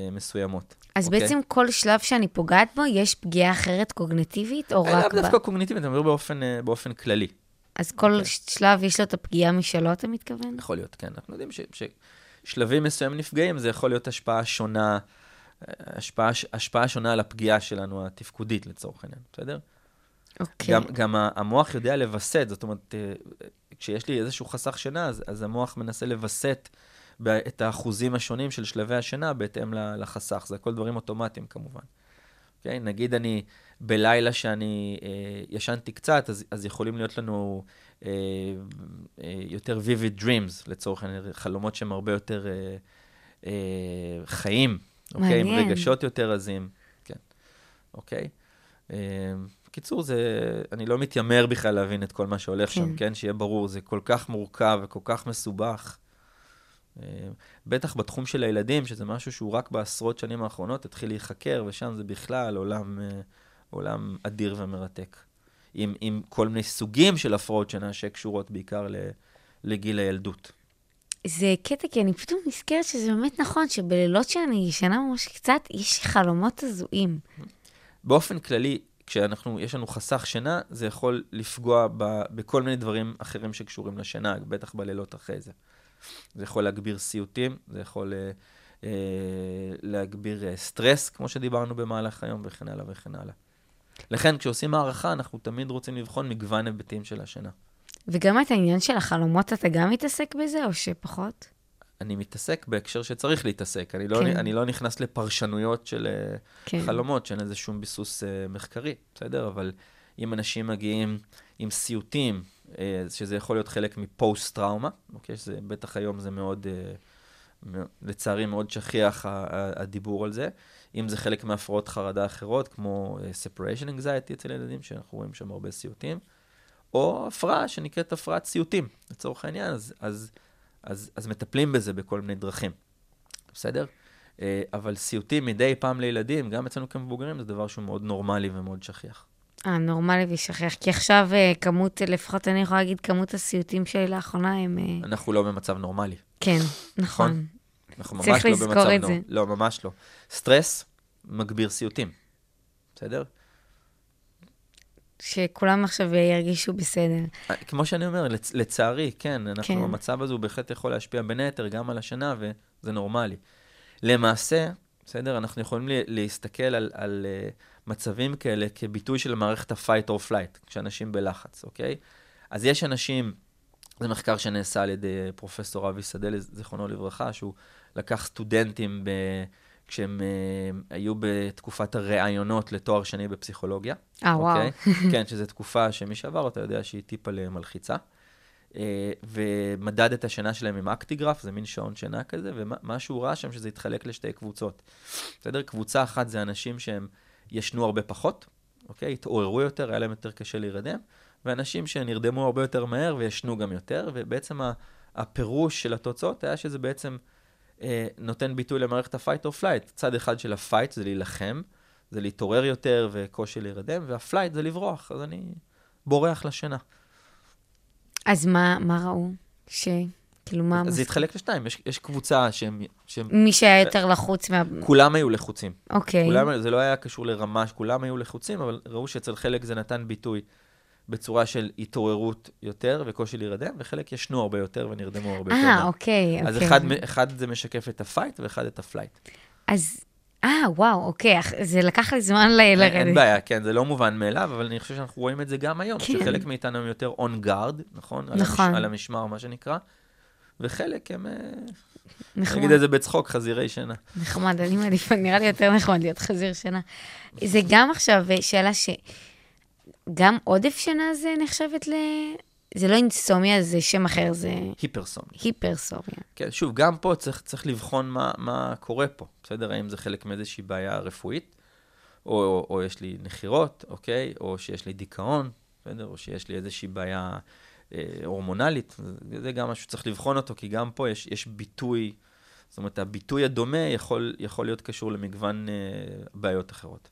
אה, מסוימות. אז אוקיי? בעצם כל שלב שאני פוגעת בו, יש פגיעה אחרת קוגניטיבית, או רק... לא דווקא ב... קוגניטיבית, אני אומר באופן, באופן כללי. אז כל אוקיי. שלב יש לו את הפגיעה משלו, אתה מתכוון? יכול להיות, כן. אנחנו יודעים ש... ש... שלבים מסוימים נפגעים, זה יכול להיות השפעה שונה, השפעה, השפעה שונה על הפגיעה שלנו, התפקודית לצורך העניין, בסדר? אוקיי. גם, גם המוח יודע לבסט, זאת אומרת, כשיש לי איזשהו חסך שינה, אז, אז המוח מנסה לבסט את האחוזים השונים של שלבי השינה בהתאם לחסך, זה הכל דברים אוטומטיים כמובן. אוקיי? נגיד אני, בלילה שאני אה, ישנתי קצת, אז, אז יכולים להיות לנו... Uh, uh, יותר vivid dreams, לצורך חלומות שהם הרבה יותר uh, uh, חיים, אוקיי? Okay? עם רגשות יותר רזים, כן, אוקיי? Okay? קיצור, אני לא מתיימר בכלל להבין את כל מה שהולך שם, כן? שיהיה ברור, זה כל כך מורכב וכל כך מסובך. בטח בתחום של הילדים, שזה משהו שהוא רק בעשרות שנים האחרונות התחיל להיחקר, ושם זה בכלל עולם, עולם אדיר ומרתק. עם, עם כל מיני סוגים של הפרעות שינה שקשורות בעיקר לגיל הילדות. זה קטע, כי אני פתאום נזכרת שזה באמת נכון, שבלילות שאני ישנה ממש קצת, יש חלומות הזויים. באופן כללי, כשאנחנו, יש לנו חסך שינה, זה יכול לפגוע ב, בכל מיני דברים אחרים שקשורים לשינה, בטח בלילות אחרי זה. זה יכול להגביר סיוטים, זה יכול אה, אה, להגביר אה, סטרס, כמו שדיברנו במהלך היום, וכן הלאה וכן הלאה. לכן, כשעושים הערכה, אנחנו תמיד רוצים לבחון מגוון היבטים של השינה. וגם את העניין של החלומות, אתה גם מתעסק בזה, או שפחות? אני מתעסק בהקשר שצריך להתעסק. אני לא, אני לא נכנס לפרשנויות של חלומות, שאין איזה שום ביסוס מחקרי, בסדר? אבל אם אנשים מגיעים עם סיוטים, שזה יכול להיות חלק מפוסט-טראומה, אוקיי? שזה, בטח היום זה מאוד, לצערי, מאוד שכיח הדיבור על זה. אם זה חלק מהפרעות חרדה אחרות, כמו separation anxiety אצל ילדים, שאנחנו רואים שם הרבה סיוטים, או הפרעה שנקראת הפרעת סיוטים, לצורך העניין, אז, אז, אז, אז מטפלים בזה בכל מיני דרכים, בסדר? אבל סיוטים מדי פעם לילדים, גם אצלנו כמבוגרים, זה דבר שהוא מאוד נורמלי ומאוד שכיח. אה, נורמלי ושכיח, כי עכשיו כמות, לפחות אני יכולה להגיד, כמות הסיוטים שלי לאחרונה הם... אנחנו לא במצב נורמלי. כן, נכון. אנחנו ממש לא במצב נורמלי. לא, ממש לא. סטרס מגביר סיוטים, בסדר? שכולם עכשיו ירגישו בסדר. כמו שאני אומר, לצ- לצערי, כן, אנחנו, כן. המצב הזה הוא בהחלט יכול להשפיע בין היתר גם על השינה, וזה נורמלי. למעשה, בסדר, אנחנו יכולים לה- להסתכל על, על uh, מצבים כאלה כביטוי של מערכת ה-fight or flight, כשאנשים בלחץ, אוקיי? אז יש אנשים, זה מחקר שנעשה על ידי פרופסור אבי שדה, זכרונו לברכה, שהוא לקח סטודנטים ב... כשהם uh, היו בתקופת הראיונות לתואר שני בפסיכולוגיה. אה, oh, וואו. Okay? כן, שזו תקופה שמי שעבר אותה יודע שהיא טיפה למלחיצה. Uh, ומדד את השינה שלהם עם אקטיגרף, זה מין שעון שינה כזה, ומה שהוא ראה שם שזה התחלק לשתי קבוצות. בסדר? קבוצה אחת זה אנשים שהם ישנו הרבה פחות, אוקיי? Okay? התעוררו יותר, היה להם יותר קשה להירדם, ואנשים שנרדמו הרבה יותר מהר וישנו גם יותר, ובעצם הפירוש של התוצאות היה שזה בעצם... נותן ביטוי למערכת ה-fight or flight. צד אחד של ה-fight זה להילחם, זה להתעורר יותר וקושי להירדם, וה-flight זה לברוח, אז אני בורח לשינה. אז מה, מה ראו? ש... כאילו מה... אז זה התחלק לשתיים, יש, יש קבוצה שהם... שהם... מי שהיה יותר לחוץ מה... כולם היו לחוצים. אוקיי. כולם, זה לא היה קשור לרמה, שכולם היו לחוצים, אבל ראו שאצל חלק זה נתן ביטוי בצורה של התעוררות יותר וקושי להירדם, וחלק ישנו הרבה יותר ונרדמו הרבה יותר. אה, אוקיי. אז אחד, אחד זה משקף את הפייט ואחד את הפלייט. אז, אה, וואו, אוקיי, זה לקח לי זמן לרדת. אין בעיה, כן, זה לא מובן מאליו, אבל אני חושב שאנחנו רואים את זה גם היום, שחלק מאיתנו הם יותר on guard, נכון? נכון. על המשמר, מה שנקרא, וחלק הם... נחמד. נגיד את זה בצחוק, חזירי שינה. נחמד, אני מעדיף, נראה לי יותר נחמד להיות חזיר שינה. זה גם עכשיו שאלה ש... גם עודף שינה זה נחשבת ל... זה לא אינסומיה, זה שם אחר, זה... היפרסומיה. היפרסומיה. כן, שוב, גם פה צריך, צריך לבחון מה, מה קורה פה, בסדר? האם זה חלק מאיזושהי בעיה רפואית, או, או, או יש לי נחירות, אוקיי? או שיש לי דיכאון, בסדר? או שיש לי איזושהי בעיה אה, הורמונלית. זה, זה גם משהו שצריך לבחון אותו, כי גם פה יש, יש ביטוי, זאת אומרת, הביטוי הדומה יכול, יכול להיות קשור למגוון אה, בעיות אחרות.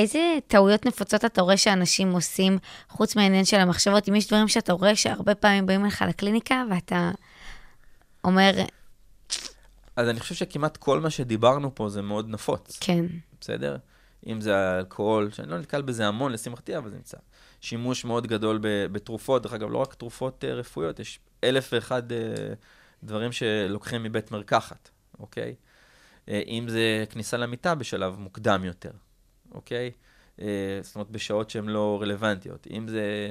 איזה טעויות נפוצות אתה רואה שאנשים עושים, חוץ מהעניין של המחשבות, אם יש דברים שאתה רואה שהרבה פעמים באים אליך לקליניקה, ואתה אומר... אז אני חושב שכמעט כל מה שדיברנו פה זה מאוד נפוץ. כן. בסדר? אם זה אלכוהול, שאני לא נתקל בזה המון, לשמחתי, אבל זה נמצא. שימוש מאוד גדול בתרופות, דרך אגב, לא רק תרופות רפואיות, יש אלף ואחד דברים שלוקחים מבית מרקחת, אוקיי? אם זה כניסה למיטה בשלב מוקדם יותר. אוקיי? זאת אומרת, בשעות שהן לא רלוונטיות. אם זה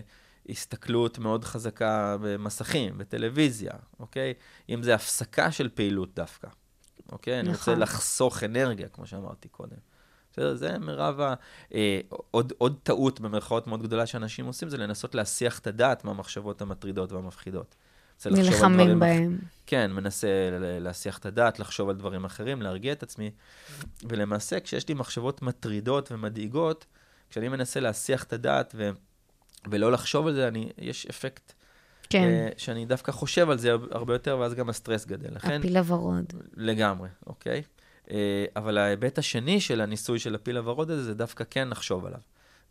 הסתכלות מאוד חזקה במסכים, בטלוויזיה, אוקיי? אם זה הפסקה של פעילות דווקא, אוקיי? אני רוצה לחסוך אנרגיה, כמו שאמרתי קודם. זה מרב ה... עוד טעות במרכאות מאוד גדולה שאנשים עושים, זה לנסות להסיח את הדעת מהמחשבות המטרידות והמפחידות. נלחמים בהם. כן, מנסה להסיח את הדעת, לחשוב על דברים אחרים, להרגיע את עצמי, ולמעשה, כשיש לי מחשבות מטרידות ומדאיגות, כשאני מנסה להסיח את הדעת ו... ולא לחשוב על זה, אני... יש אפקט כן. uh, שאני דווקא חושב על זה הרבה יותר, ואז גם הסטרס גדל. לכן, הפיל הוורוד. לגמרי, אוקיי? Uh, אבל ההיבט השני של הניסוי של הפיל הוורוד הזה, זה דווקא כן לחשוב עליו.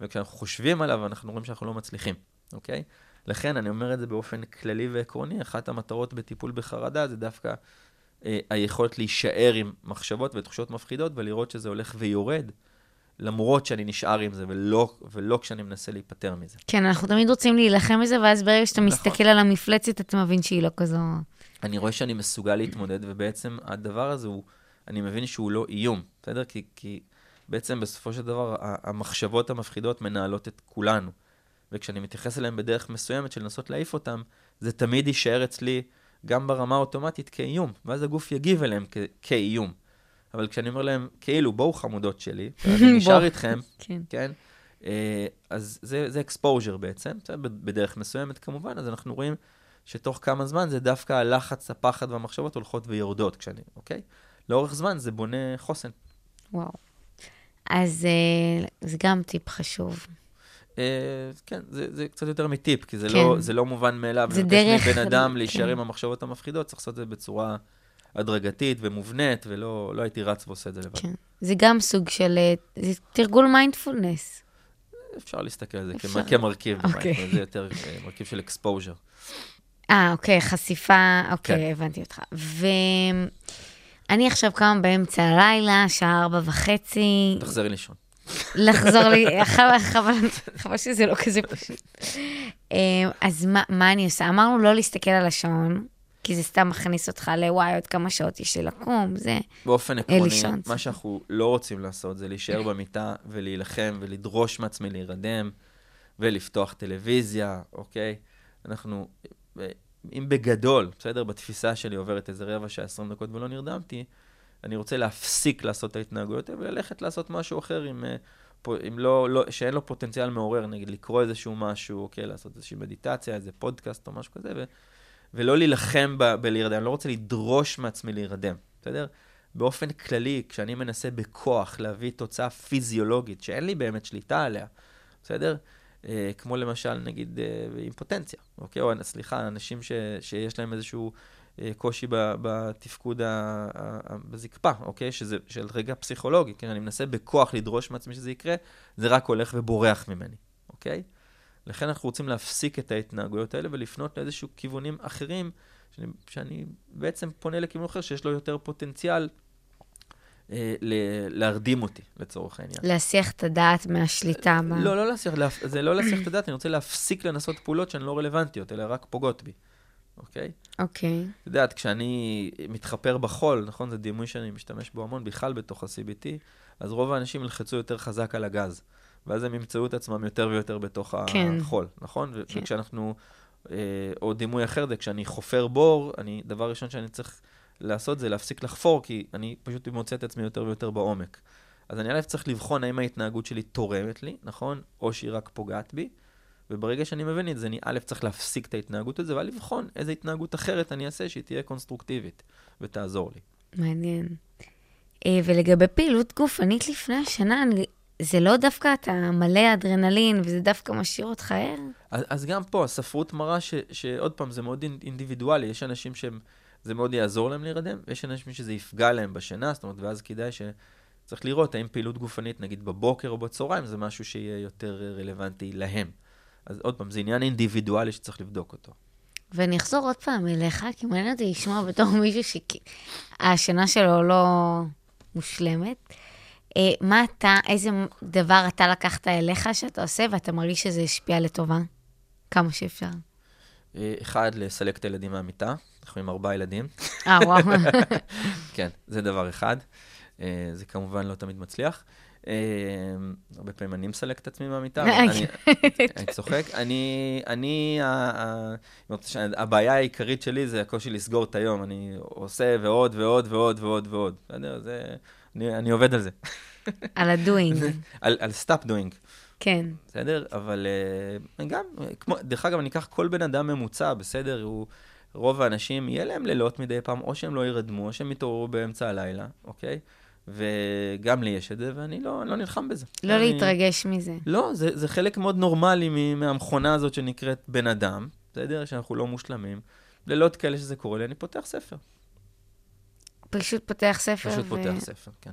וכשאנחנו חושבים עליו, אנחנו רואים שאנחנו לא מצליחים, אוקיי? לכן, אני אומר את זה באופן כללי ועקרוני, אחת המטרות בטיפול בחרדה, זה דווקא אה, היכולת להישאר עם מחשבות ותחושות מפחידות, ולראות שזה הולך ויורד, למרות שאני נשאר עם זה, ולא, ולא כשאני מנסה להיפטר מזה. כן, אנחנו תמיד רוצים להילחם מזה, ואז ברגע שאתה נכון. מסתכל על המפלצת, אתה מבין שהיא לא כזו... אני רואה שאני מסוגל להתמודד, ובעצם הדבר הזה, הוא, אני מבין שהוא לא איום, בסדר? כי, כי בעצם בסופו של דבר, המחשבות המפחידות מנהלות את כולנו. וכשאני מתייחס אליהם בדרך מסוימת של לנסות להעיף אותם, זה תמיד יישאר אצלי גם ברמה האוטומטית כאיום, ואז הגוף יגיב אליהם כ- כאיום. אבל כשאני אומר להם, כאילו, בואו חמודות שלי, אני נשאר איתכם, כן. כן? אז זה, זה exposure בעצם, בדרך מסוימת כמובן, אז אנחנו רואים שתוך כמה זמן זה דווקא הלחץ, הפחד והמחשבות הולכות ויורדות כשאני, אוקיי? לאורך זמן זה בונה חוסן. וואו. אז זה גם טיפ חשוב. כן, זה קצת יותר מטיפ, כי זה לא מובן מאליו. זה דרך... מבן אדם להישאר עם המחשבות המפחידות, צריך לעשות את זה בצורה הדרגתית ומובנית, ולא הייתי רץ ועושה את זה לבד. זה גם סוג של... זה תרגול מיינדפולנס. אפשר להסתכל על זה כמרכיב. זה יותר מרכיב של אקספוז'ר. אה, אוקיי, חשיפה, אוקיי, הבנתי אותך. ו... אני עכשיו קם באמצע הלילה, שעה ארבע וחצי. תחזרי לישון. לחזור לי, חבל שזה לא כזה פשוט. אז מה אני עושה? אמרנו לא להסתכל על השעון, כי זה סתם מכניס אותך לוואי, עוד כמה שעות יש לי לקום, זה... באופן עקרוני, מה שאנחנו לא רוצים לעשות, זה להישאר במיטה ולהילחם ולדרוש מעצמי להירדם, ולפתוח טלוויזיה, אוקיי? אנחנו... אם בגדול, בסדר, בתפיסה שלי עוברת איזה רבע שעה עשרים דקות ולא נרדמתי, אני רוצה להפסיק לעשות את ההתנהגויות, וללכת לעשות משהו אחר, עם, עם לא, לא, שאין לו פוטנציאל מעורר, נגיד לקרוא איזשהו משהו, אוקיי, לעשות איזושהי מדיטציה, איזה פודקאסט או משהו כזה, ו, ולא להילחם ב, בלהירדם, לא רוצה לדרוש מעצמי להירדם, בסדר? באופן כללי, כשאני מנסה בכוח להביא תוצאה פיזיולוגית, שאין לי באמת שליטה עליה, בסדר? כמו למשל, נגיד, אימפוטנציה, אוקיי? או, סליחה, אנשים ש, שיש להם איזשהו קושי בתפקוד, בזקפה, אוקיי? שזה, של רגע פסיכולוגי, כן? אני מנסה בכוח לדרוש מעצמי שזה יקרה, זה רק הולך ובורח ממני, אוקיי? לכן אנחנו רוצים להפסיק את ההתנהגויות האלה ולפנות לאיזשהו כיוונים אחרים, שאני, שאני בעצם פונה לכיוון אחר שיש לו יותר פוטנציאל להרדים אותי, לצורך העניין. להסיח את הדעת מהשליטה. לא, לא להסיח, זה לא להסיח את הדעת, אני רוצה להפסיק לנסות פעולות שהן לא רלוונטיות, אלא רק פוגעות בי. אוקיי? אוקיי. את יודעת, כשאני מתחפר בחול, נכון? זה דימוי שאני משתמש בו המון, בכלל בתוך ה-סי בי טי, אז רוב האנשים ילחצו יותר חזק על הגז, ואז הם ימצאו את עצמם יותר ויותר בתוך החול, נכון? וכשאנחנו, או דימוי אחר, זה כשאני חופר בור, אני, דבר ראשון שאני צריך לעשות זה להפסיק לחפור, כי אני פשוט מוצא את עצמי יותר ויותר בעומק. אז אני א' צריך לבחון האם ההתנהגות שלי תורמת לי, נכון? או שהיא רק פוגעת בי, וברגע שאני מבין את זה, אני א' צריך להפסיק את ההתנהגות הזה, אבל לבחון איזו התנהגות אחרת אני אעשה שהיא תהיה קונסטרוקטיבית, ותעזור לי. מעניין. ולגבי פעילות גופנית לפני השנה, זה לא דווקא אתה מלא אדרנלין, וזה דווקא משאיר אותך ער? אז, אז גם פה, הספרות מראה ש, שעוד פעם, זה מאוד אינדיבידואלי. יש אנשים שהם זה מאוד יעזור להם להירדם, ויש אנשים שזה יפגע להם בשינה, זאת אומרת, ואז כדאי שצריך לראות האם פעילות גופנית, נגיד בבוקר או בצהריים, זה משהו שיהיה יותר רלוונטי להם. אז עוד פעם, זה עניין אינדיבידואלי שצריך לבדוק אותו. ואני אחזור עוד פעם אליך, כי מעניין אותי לשמוע בתור מישהו שהשינה שלו לא מושלמת. מה אתה, איזה דבר אתה לקחת אליך שאתה עושה, ואתה מרגיש שזה השפיע לטובה? כמה שאפשר. אחד, לסלק את הילדים מהמיטה. אנחנו עם ארבעה ילדים. אה, וואו. כן, זה דבר אחד. זה כמובן לא תמיד מצליח. הרבה פעמים אני מסלק את עצמי מהמיטה. אני צוחק. אני, הבעיה העיקרית שלי זה הקושי לסגור את היום. אני עושה ועוד ועוד ועוד ועוד ועוד. אני עובד על זה. על הדוינג. על סטאפ דוינג. כן. בסדר? אבל גם, דרך אגב, אני אקח כל בן אדם ממוצע, בסדר? הוא... רוב האנשים יהיה להם לילות מדי פעם, או שהם לא ירדמו, או שהם יתעוררו באמצע הלילה, אוקיי? וגם לי יש את זה, ואני לא, לא נלחם בזה. לא אני... להתרגש מזה. לא, זה, זה חלק מאוד נורמלי מהמכונה הזאת שנקראת בן אדם. זה הדרך שאנחנו לא מושלמים. לילות כאלה שזה קורה לי, אני פותח ספר. פשוט פותח ספר? פשוט ו... פותח ספר, כן.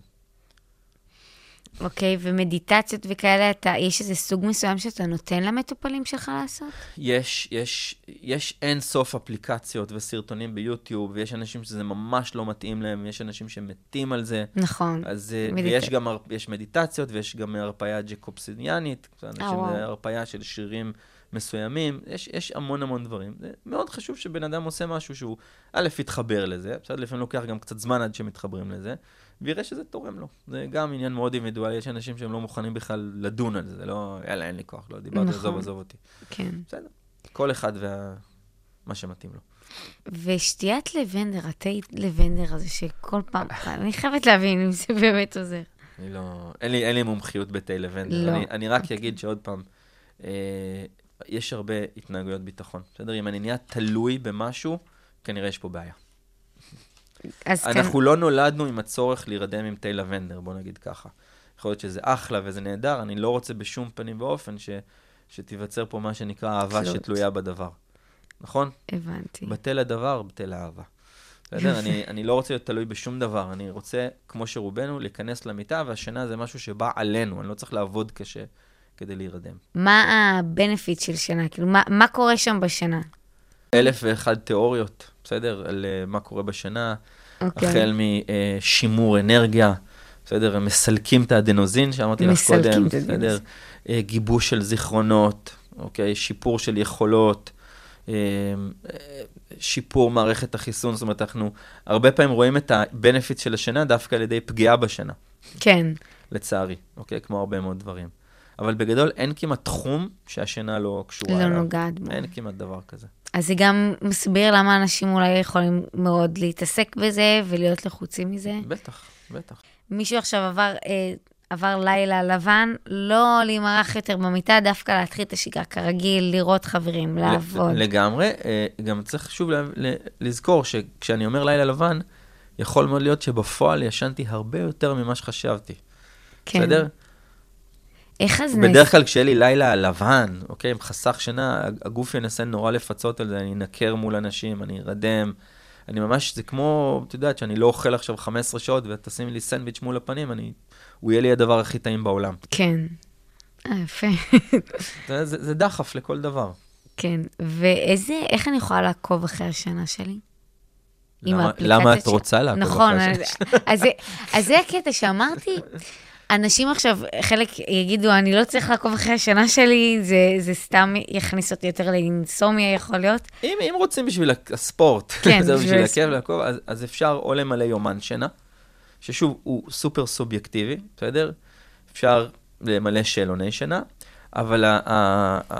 אוקיי, ומדיטציות וכאלה, אתה, יש איזה סוג מסוים שאתה נותן למטופלים שלך לעשות? יש, יש, יש אין סוף אפליקציות וסרטונים ביוטיוב, ויש אנשים שזה ממש לא מתאים להם, יש אנשים שמתים על זה. נכון. אז, מדיט... ויש גם, יש מדיטציות, ויש גם הרפיה ג'קובסוניאנית, אנשים זה הרפיה של שירים מסוימים, יש, יש המון המון דברים. זה מאוד חשוב שבן אדם עושה משהו שהוא, א', יתחבר לזה, בסדר, לפעמים לוקח גם קצת זמן עד שמתחברים לזה, ויראה שזה תורם לו. זה גם עניין מאוד אינדיבידואלי, יש אנשים שהם לא מוכנים בכלל לדון על זה, זה לא, יאללה, אין לי כוח, לא דיברתי, נכון. עזוב, עזוב אותי. כן. בסדר, כל אחד וה... מה שמתאים לו. ושתיית לבנדר, התי לבנדר הזה שכל פעם, אני חייבת להבין אם זה באמת עוזר. אני לא, אין לי, אין לי מומחיות בתי לבנדר, לא. אני, אני רק אגיד שעוד פעם, אה, יש הרבה התנהגויות ביטחון. בסדר, אם אני נהיה תלוי במשהו, כנראה יש פה בעיה. אנחנו לא נולדנו עם הצורך להירדם עם תי לבנדר, בוא נגיד ככה. יכול להיות שזה אחלה וזה נהדר, אני לא רוצה בשום פנים ואופן שתיווצר פה מה שנקרא אהבה שתלויה בדבר. נכון? הבנתי. בטל הדבר, בטל האהבה. בסדר, אני לא רוצה להיות תלוי בשום דבר, אני רוצה, כמו שרובנו, להיכנס למיטה, והשינה זה משהו שבא עלינו, אני לא צריך לעבוד קשה כדי להירדם. מה הבנפיט של שינה? כאילו, מה קורה שם בשינה? אלף ואחד תיאוריות, בסדר? על מה קורה בשינה, החל משימור אנרגיה, בסדר? הם מסלקים את האדנוזין, שאמרתי לך קודם, בסדר? גיבוש של זיכרונות, אוקיי? שיפור של יכולות, שיפור מערכת החיסון, זאת אומרת, אנחנו הרבה פעמים רואים את הבנפיט של השינה דווקא על ידי פגיעה בשינה. כן. לצערי, אוקיי? כמו הרבה מאוד דברים. אבל בגדול אין כמעט תחום שהשינה לא קשורה אליו. לא נוגעת בו. אין כמעט דבר כזה. אז זה גם מסביר למה אנשים אולי יכולים מאוד להתעסק בזה ולהיות לחוצים מזה. בטח, בטח. מישהו עכשיו עבר, אה, עבר לילה לבן, לא להימרח יותר במיטה, דווקא להתחיל את השגרה כרגיל, לראות חברים, לעבוד. לגמרי, אה, גם צריך שוב לה, לה, לזכור שכשאני אומר לילה לבן, יכול מאוד להיות שבפועל ישנתי הרבה יותר ממה שחשבתי. כן. בסדר? בדרך כלל כשיהיה לי לילה לבן, אוקיי, עם חסך שינה, הגוף ינסה נורא לפצות על זה, אני נקר מול אנשים, אני ארדם, אני ממש, זה כמו, אתה יודעת, שאני לא אוכל עכשיו חמש עשרה שעות, ותשים לי סנדוויץ' מול הפנים, הוא יהיה לי הדבר הכי טעים בעולם. כן. אה, יפה. זה דחף לכל דבר. כן, ואיזה, איך אני יכולה לעקוב אחרי השינה שלי? למה את רוצה לעקוב אחרי השינה שלי? אז זה הקטע שאמרתי, אנשים עכשיו, חלק יגידו, אני לא צריך לעקוב אחרי השינה שלי, זה, זה סתם יכניס אותי יותר לאינסומיה, יכול להיות. אם, אם רוצים בשביל הספורט, כן, זה בשביל הכיף לעקוב, אז, אז אפשר או למלא יומן שינה, ששוב, הוא סופר סובייקטיבי, בסדר? אפשר למלא שאלוני שינה, אבל ה, ה, ה,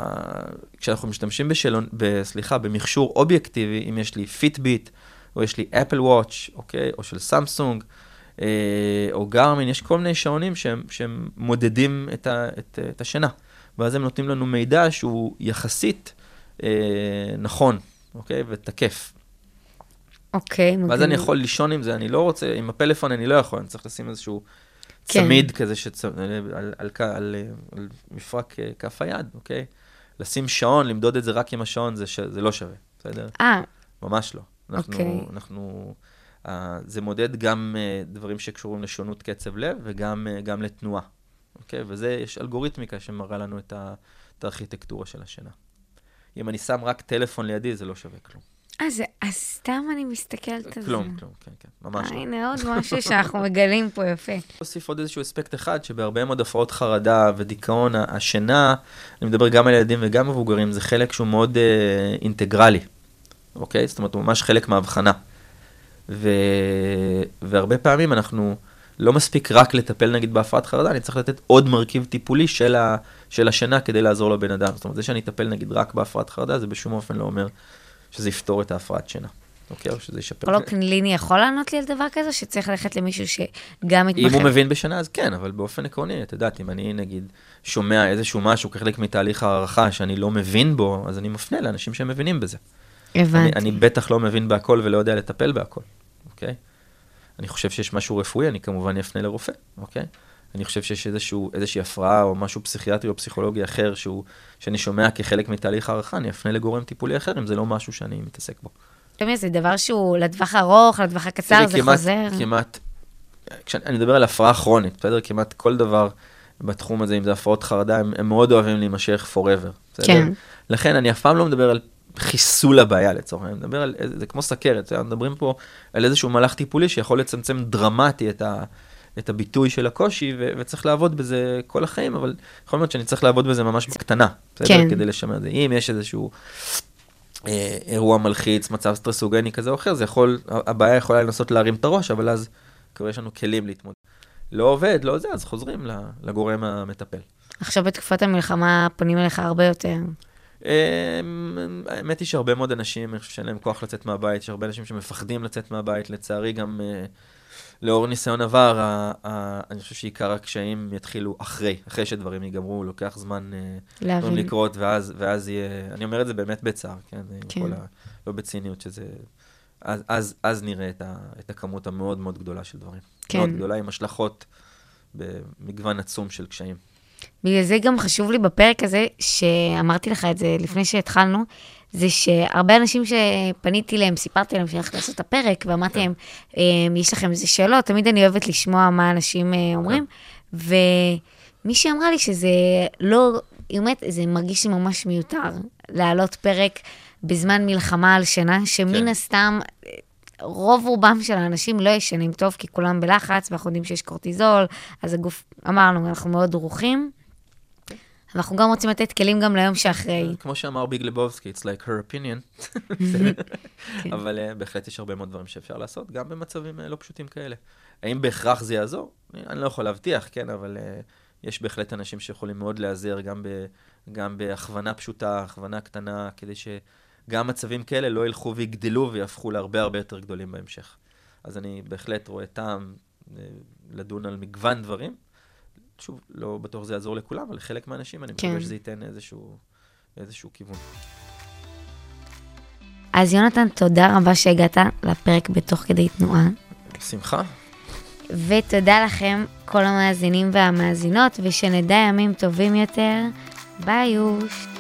כשאנחנו משתמשים בשאלון, בסליחה, במכשור אובייקטיבי, אם יש לי פיטביט, או יש לי אפל ווטש, אוקיי, או של סמסונג, או גרמין, יש כל מיני שעונים שהם, שהם מודדים את, ה, את, את השינה, ואז הם נותנים לנו מידע שהוא יחסית אה, נכון, אוקיי? ותקף. אוקיי. ואז אני יכול לישון עם זה, אני לא רוצה, עם הפלאפון אני לא יכול, אני צריך לשים איזשהו כן. צמיד כזה, שצ... על, על, על, על, על מפרק כף היד, אוקיי? לשים שעון, למדוד את זה רק עם השעון, זה, ש... זה לא שווה, בסדר? אה. ממש לא. אנחנו, אוקיי. אנחנו... Uh, זה מודד גם uh, דברים שקשורים לשונות קצב לב, וגם uh, גם לתנועה. אוקיי? Okay? וזה, יש אלגוריתמיקה שמראה לנו את, ה, את הארכיטקטורה של השינה. אם אני שם רק טלפון לידי, זה לא שווה כלום. אז, אז סתם אני מסתכלת על זה. כלום, כלום, כן, כן. ממש לא. הנה עוד משהו שאנחנו מגלים פה יפה. אוסיף עוד איזשהו אספקט אחד, שבהרבה מאוד הפרעות חרדה ודיכאון, השינה, אני מדבר גם על ילדים וגם מבוגרים, זה חלק שהוא מאוד אה, אינטגרלי. אוקיי? Okay? זאת אומרת, הוא ממש חלק מהבחנה. ו... והרבה פעמים אנחנו לא מספיק רק לטפל נגיד בהפרעת חרדה, אני צריך לתת עוד מרכיב טיפולי של, ה... של השינה כדי לעזור לבן אדם. זאת אומרת, זה שאני אטפל נגיד רק בהפרעת חרדה, זה בשום אופן לא אומר שזה יפתור את ההפרעת שינה. אוקיי? או שזה ישפר. לא, קלינאי יכול לענות לי על דבר כזה, שצריך ללכת למישהו שגם מתמחה. אם הוא מבין בשינה, אז כן, אבל באופן עקרוני, אתה יודעת, אם אני נגיד שומע איזשהו משהו כחלק מתהליך הערכה שאני לא מבין בו, אז אני מפנה לאנשים שמבינים בזה. אני, אני בטח לא מבין בהכל ולא יודע לטפל בהכל, אוקיי? אני חושב שיש משהו רפואי, אני כמובן אפנה לרופא, אוקיי? אני חושב שיש איזשהו, איזושהי הפרעה או משהו פסיכיאטרי או פסיכולוגי אחר שהוא, שאני שומע כחלק מתהליך הערכה, אני אפנה לגורם טיפולי אחר, אם זה לא משהו שאני מתעסק בו. תמיד, זה דבר שהוא לטווח ארוך, לטווח הקצר, זה חוזר. כמעט, כשאני מדבר על הפרעה כרונית, בסדר? כמעט כל דבר בתחום הזה, אם זה הפרעות חרדה, הם, הם מאוד אוהבים להימשך forever, בסדר? כן. לכן אני אף פעם לא מדבר על חיסול הבעיה לצורך, אני מדבר על, זה כמו סכרת, אנחנו מדברים פה על איזשהו מהלך טיפולי שיכול לצמצם דרמטי את ה... את הביטוי של הקושי, ו- וצריך לעבוד בזה כל החיים, אבל יכול להיות שאני צריך לעבוד בזה ממש בקטנה, בסדר? כן. כדי לשמר את זה. אם יש איזשהו אה, אירוע מלחיץ, מצב סטרסוגני כזה או אחר, זה יכול, הבעיה יכולה לנסות להרים את הראש, אבל אז כבר יש לנו כלים להתמודד. לא עובד, לא זה, אז חוזרים לגורם המטפל. עכשיו בתקופת המלחמה פונים אליך הרבה יותר. האמת היא שהרבה מאוד אנשים, אני חושב שאין להם כוח לצאת מהבית, שהרבה אנשים שמפחדים לצאת מהבית, לצערי גם... אה, לאור ניסיון עבר, אני חושב שעיקר הקשיים יתחילו אחרי, אחרי שדברים ייגמרו, לוקח זמן לקרות, ואז יהיה, אני אומר את זה באמת בצער, לא בציניות שזה, אז נראה את הכמות המאוד מאוד גדולה של דברים. מאוד גדולה עם השלכות במגוון עצום של קשיים. בגלל זה גם חשוב לי בפרק הזה, שאמרתי לך את זה לפני שהתחלנו, זה שהרבה אנשים שפניתי להם, סיפרתי להם שהלכת לעשות את הפרק, ואמרתי להם, יש לכם איזה שאלות, תמיד אני אוהבת לשמוע מה אנשים אומרים, ומי שאמרה לי שזה לא, באמת, זה מרגיש לי ממש מיותר, להעלות פרק בזמן מלחמה על שנה, שמן הסתם, רוב רובם של האנשים לא ישנים טוב, כי כולם בלחץ, ואנחנו יודעים שיש קורטיזול, אז הגוף, אמרנו, אנחנו מאוד דרוכים, אנחנו גם רוצים לתת כלים גם ליום שאחרי. כמו שאמר ביג לבובסקי, it's like her opinion. אבל בהחלט יש הרבה מאוד דברים שאפשר לעשות, גם במצבים לא פשוטים כאלה. האם בהכרח זה יעזור? אני לא יכול להבטיח, כן, אבל יש בהחלט אנשים שיכולים מאוד להיעזר, גם בהכוונה פשוטה, הכוונה קטנה, כדי שגם מצבים כאלה לא ילכו ויגדלו ויהפכו להרבה הרבה יותר גדולים בהמשך. אז אני בהחלט רואה טעם לדון על מגוון דברים, שוב, לא בטוח זה יעזור לכולם, אבל לחלק מהאנשים, אני מקווה שזה ייתן איזשהו, איזשהו כיוון. אז יונתן, תודה רבה שהגעת לפרק בתוך כדי תנועה. שמחה. ותודה לכם, כל המאזינים והמאזינות, ושנדע ימים טובים יותר. ביי יוש.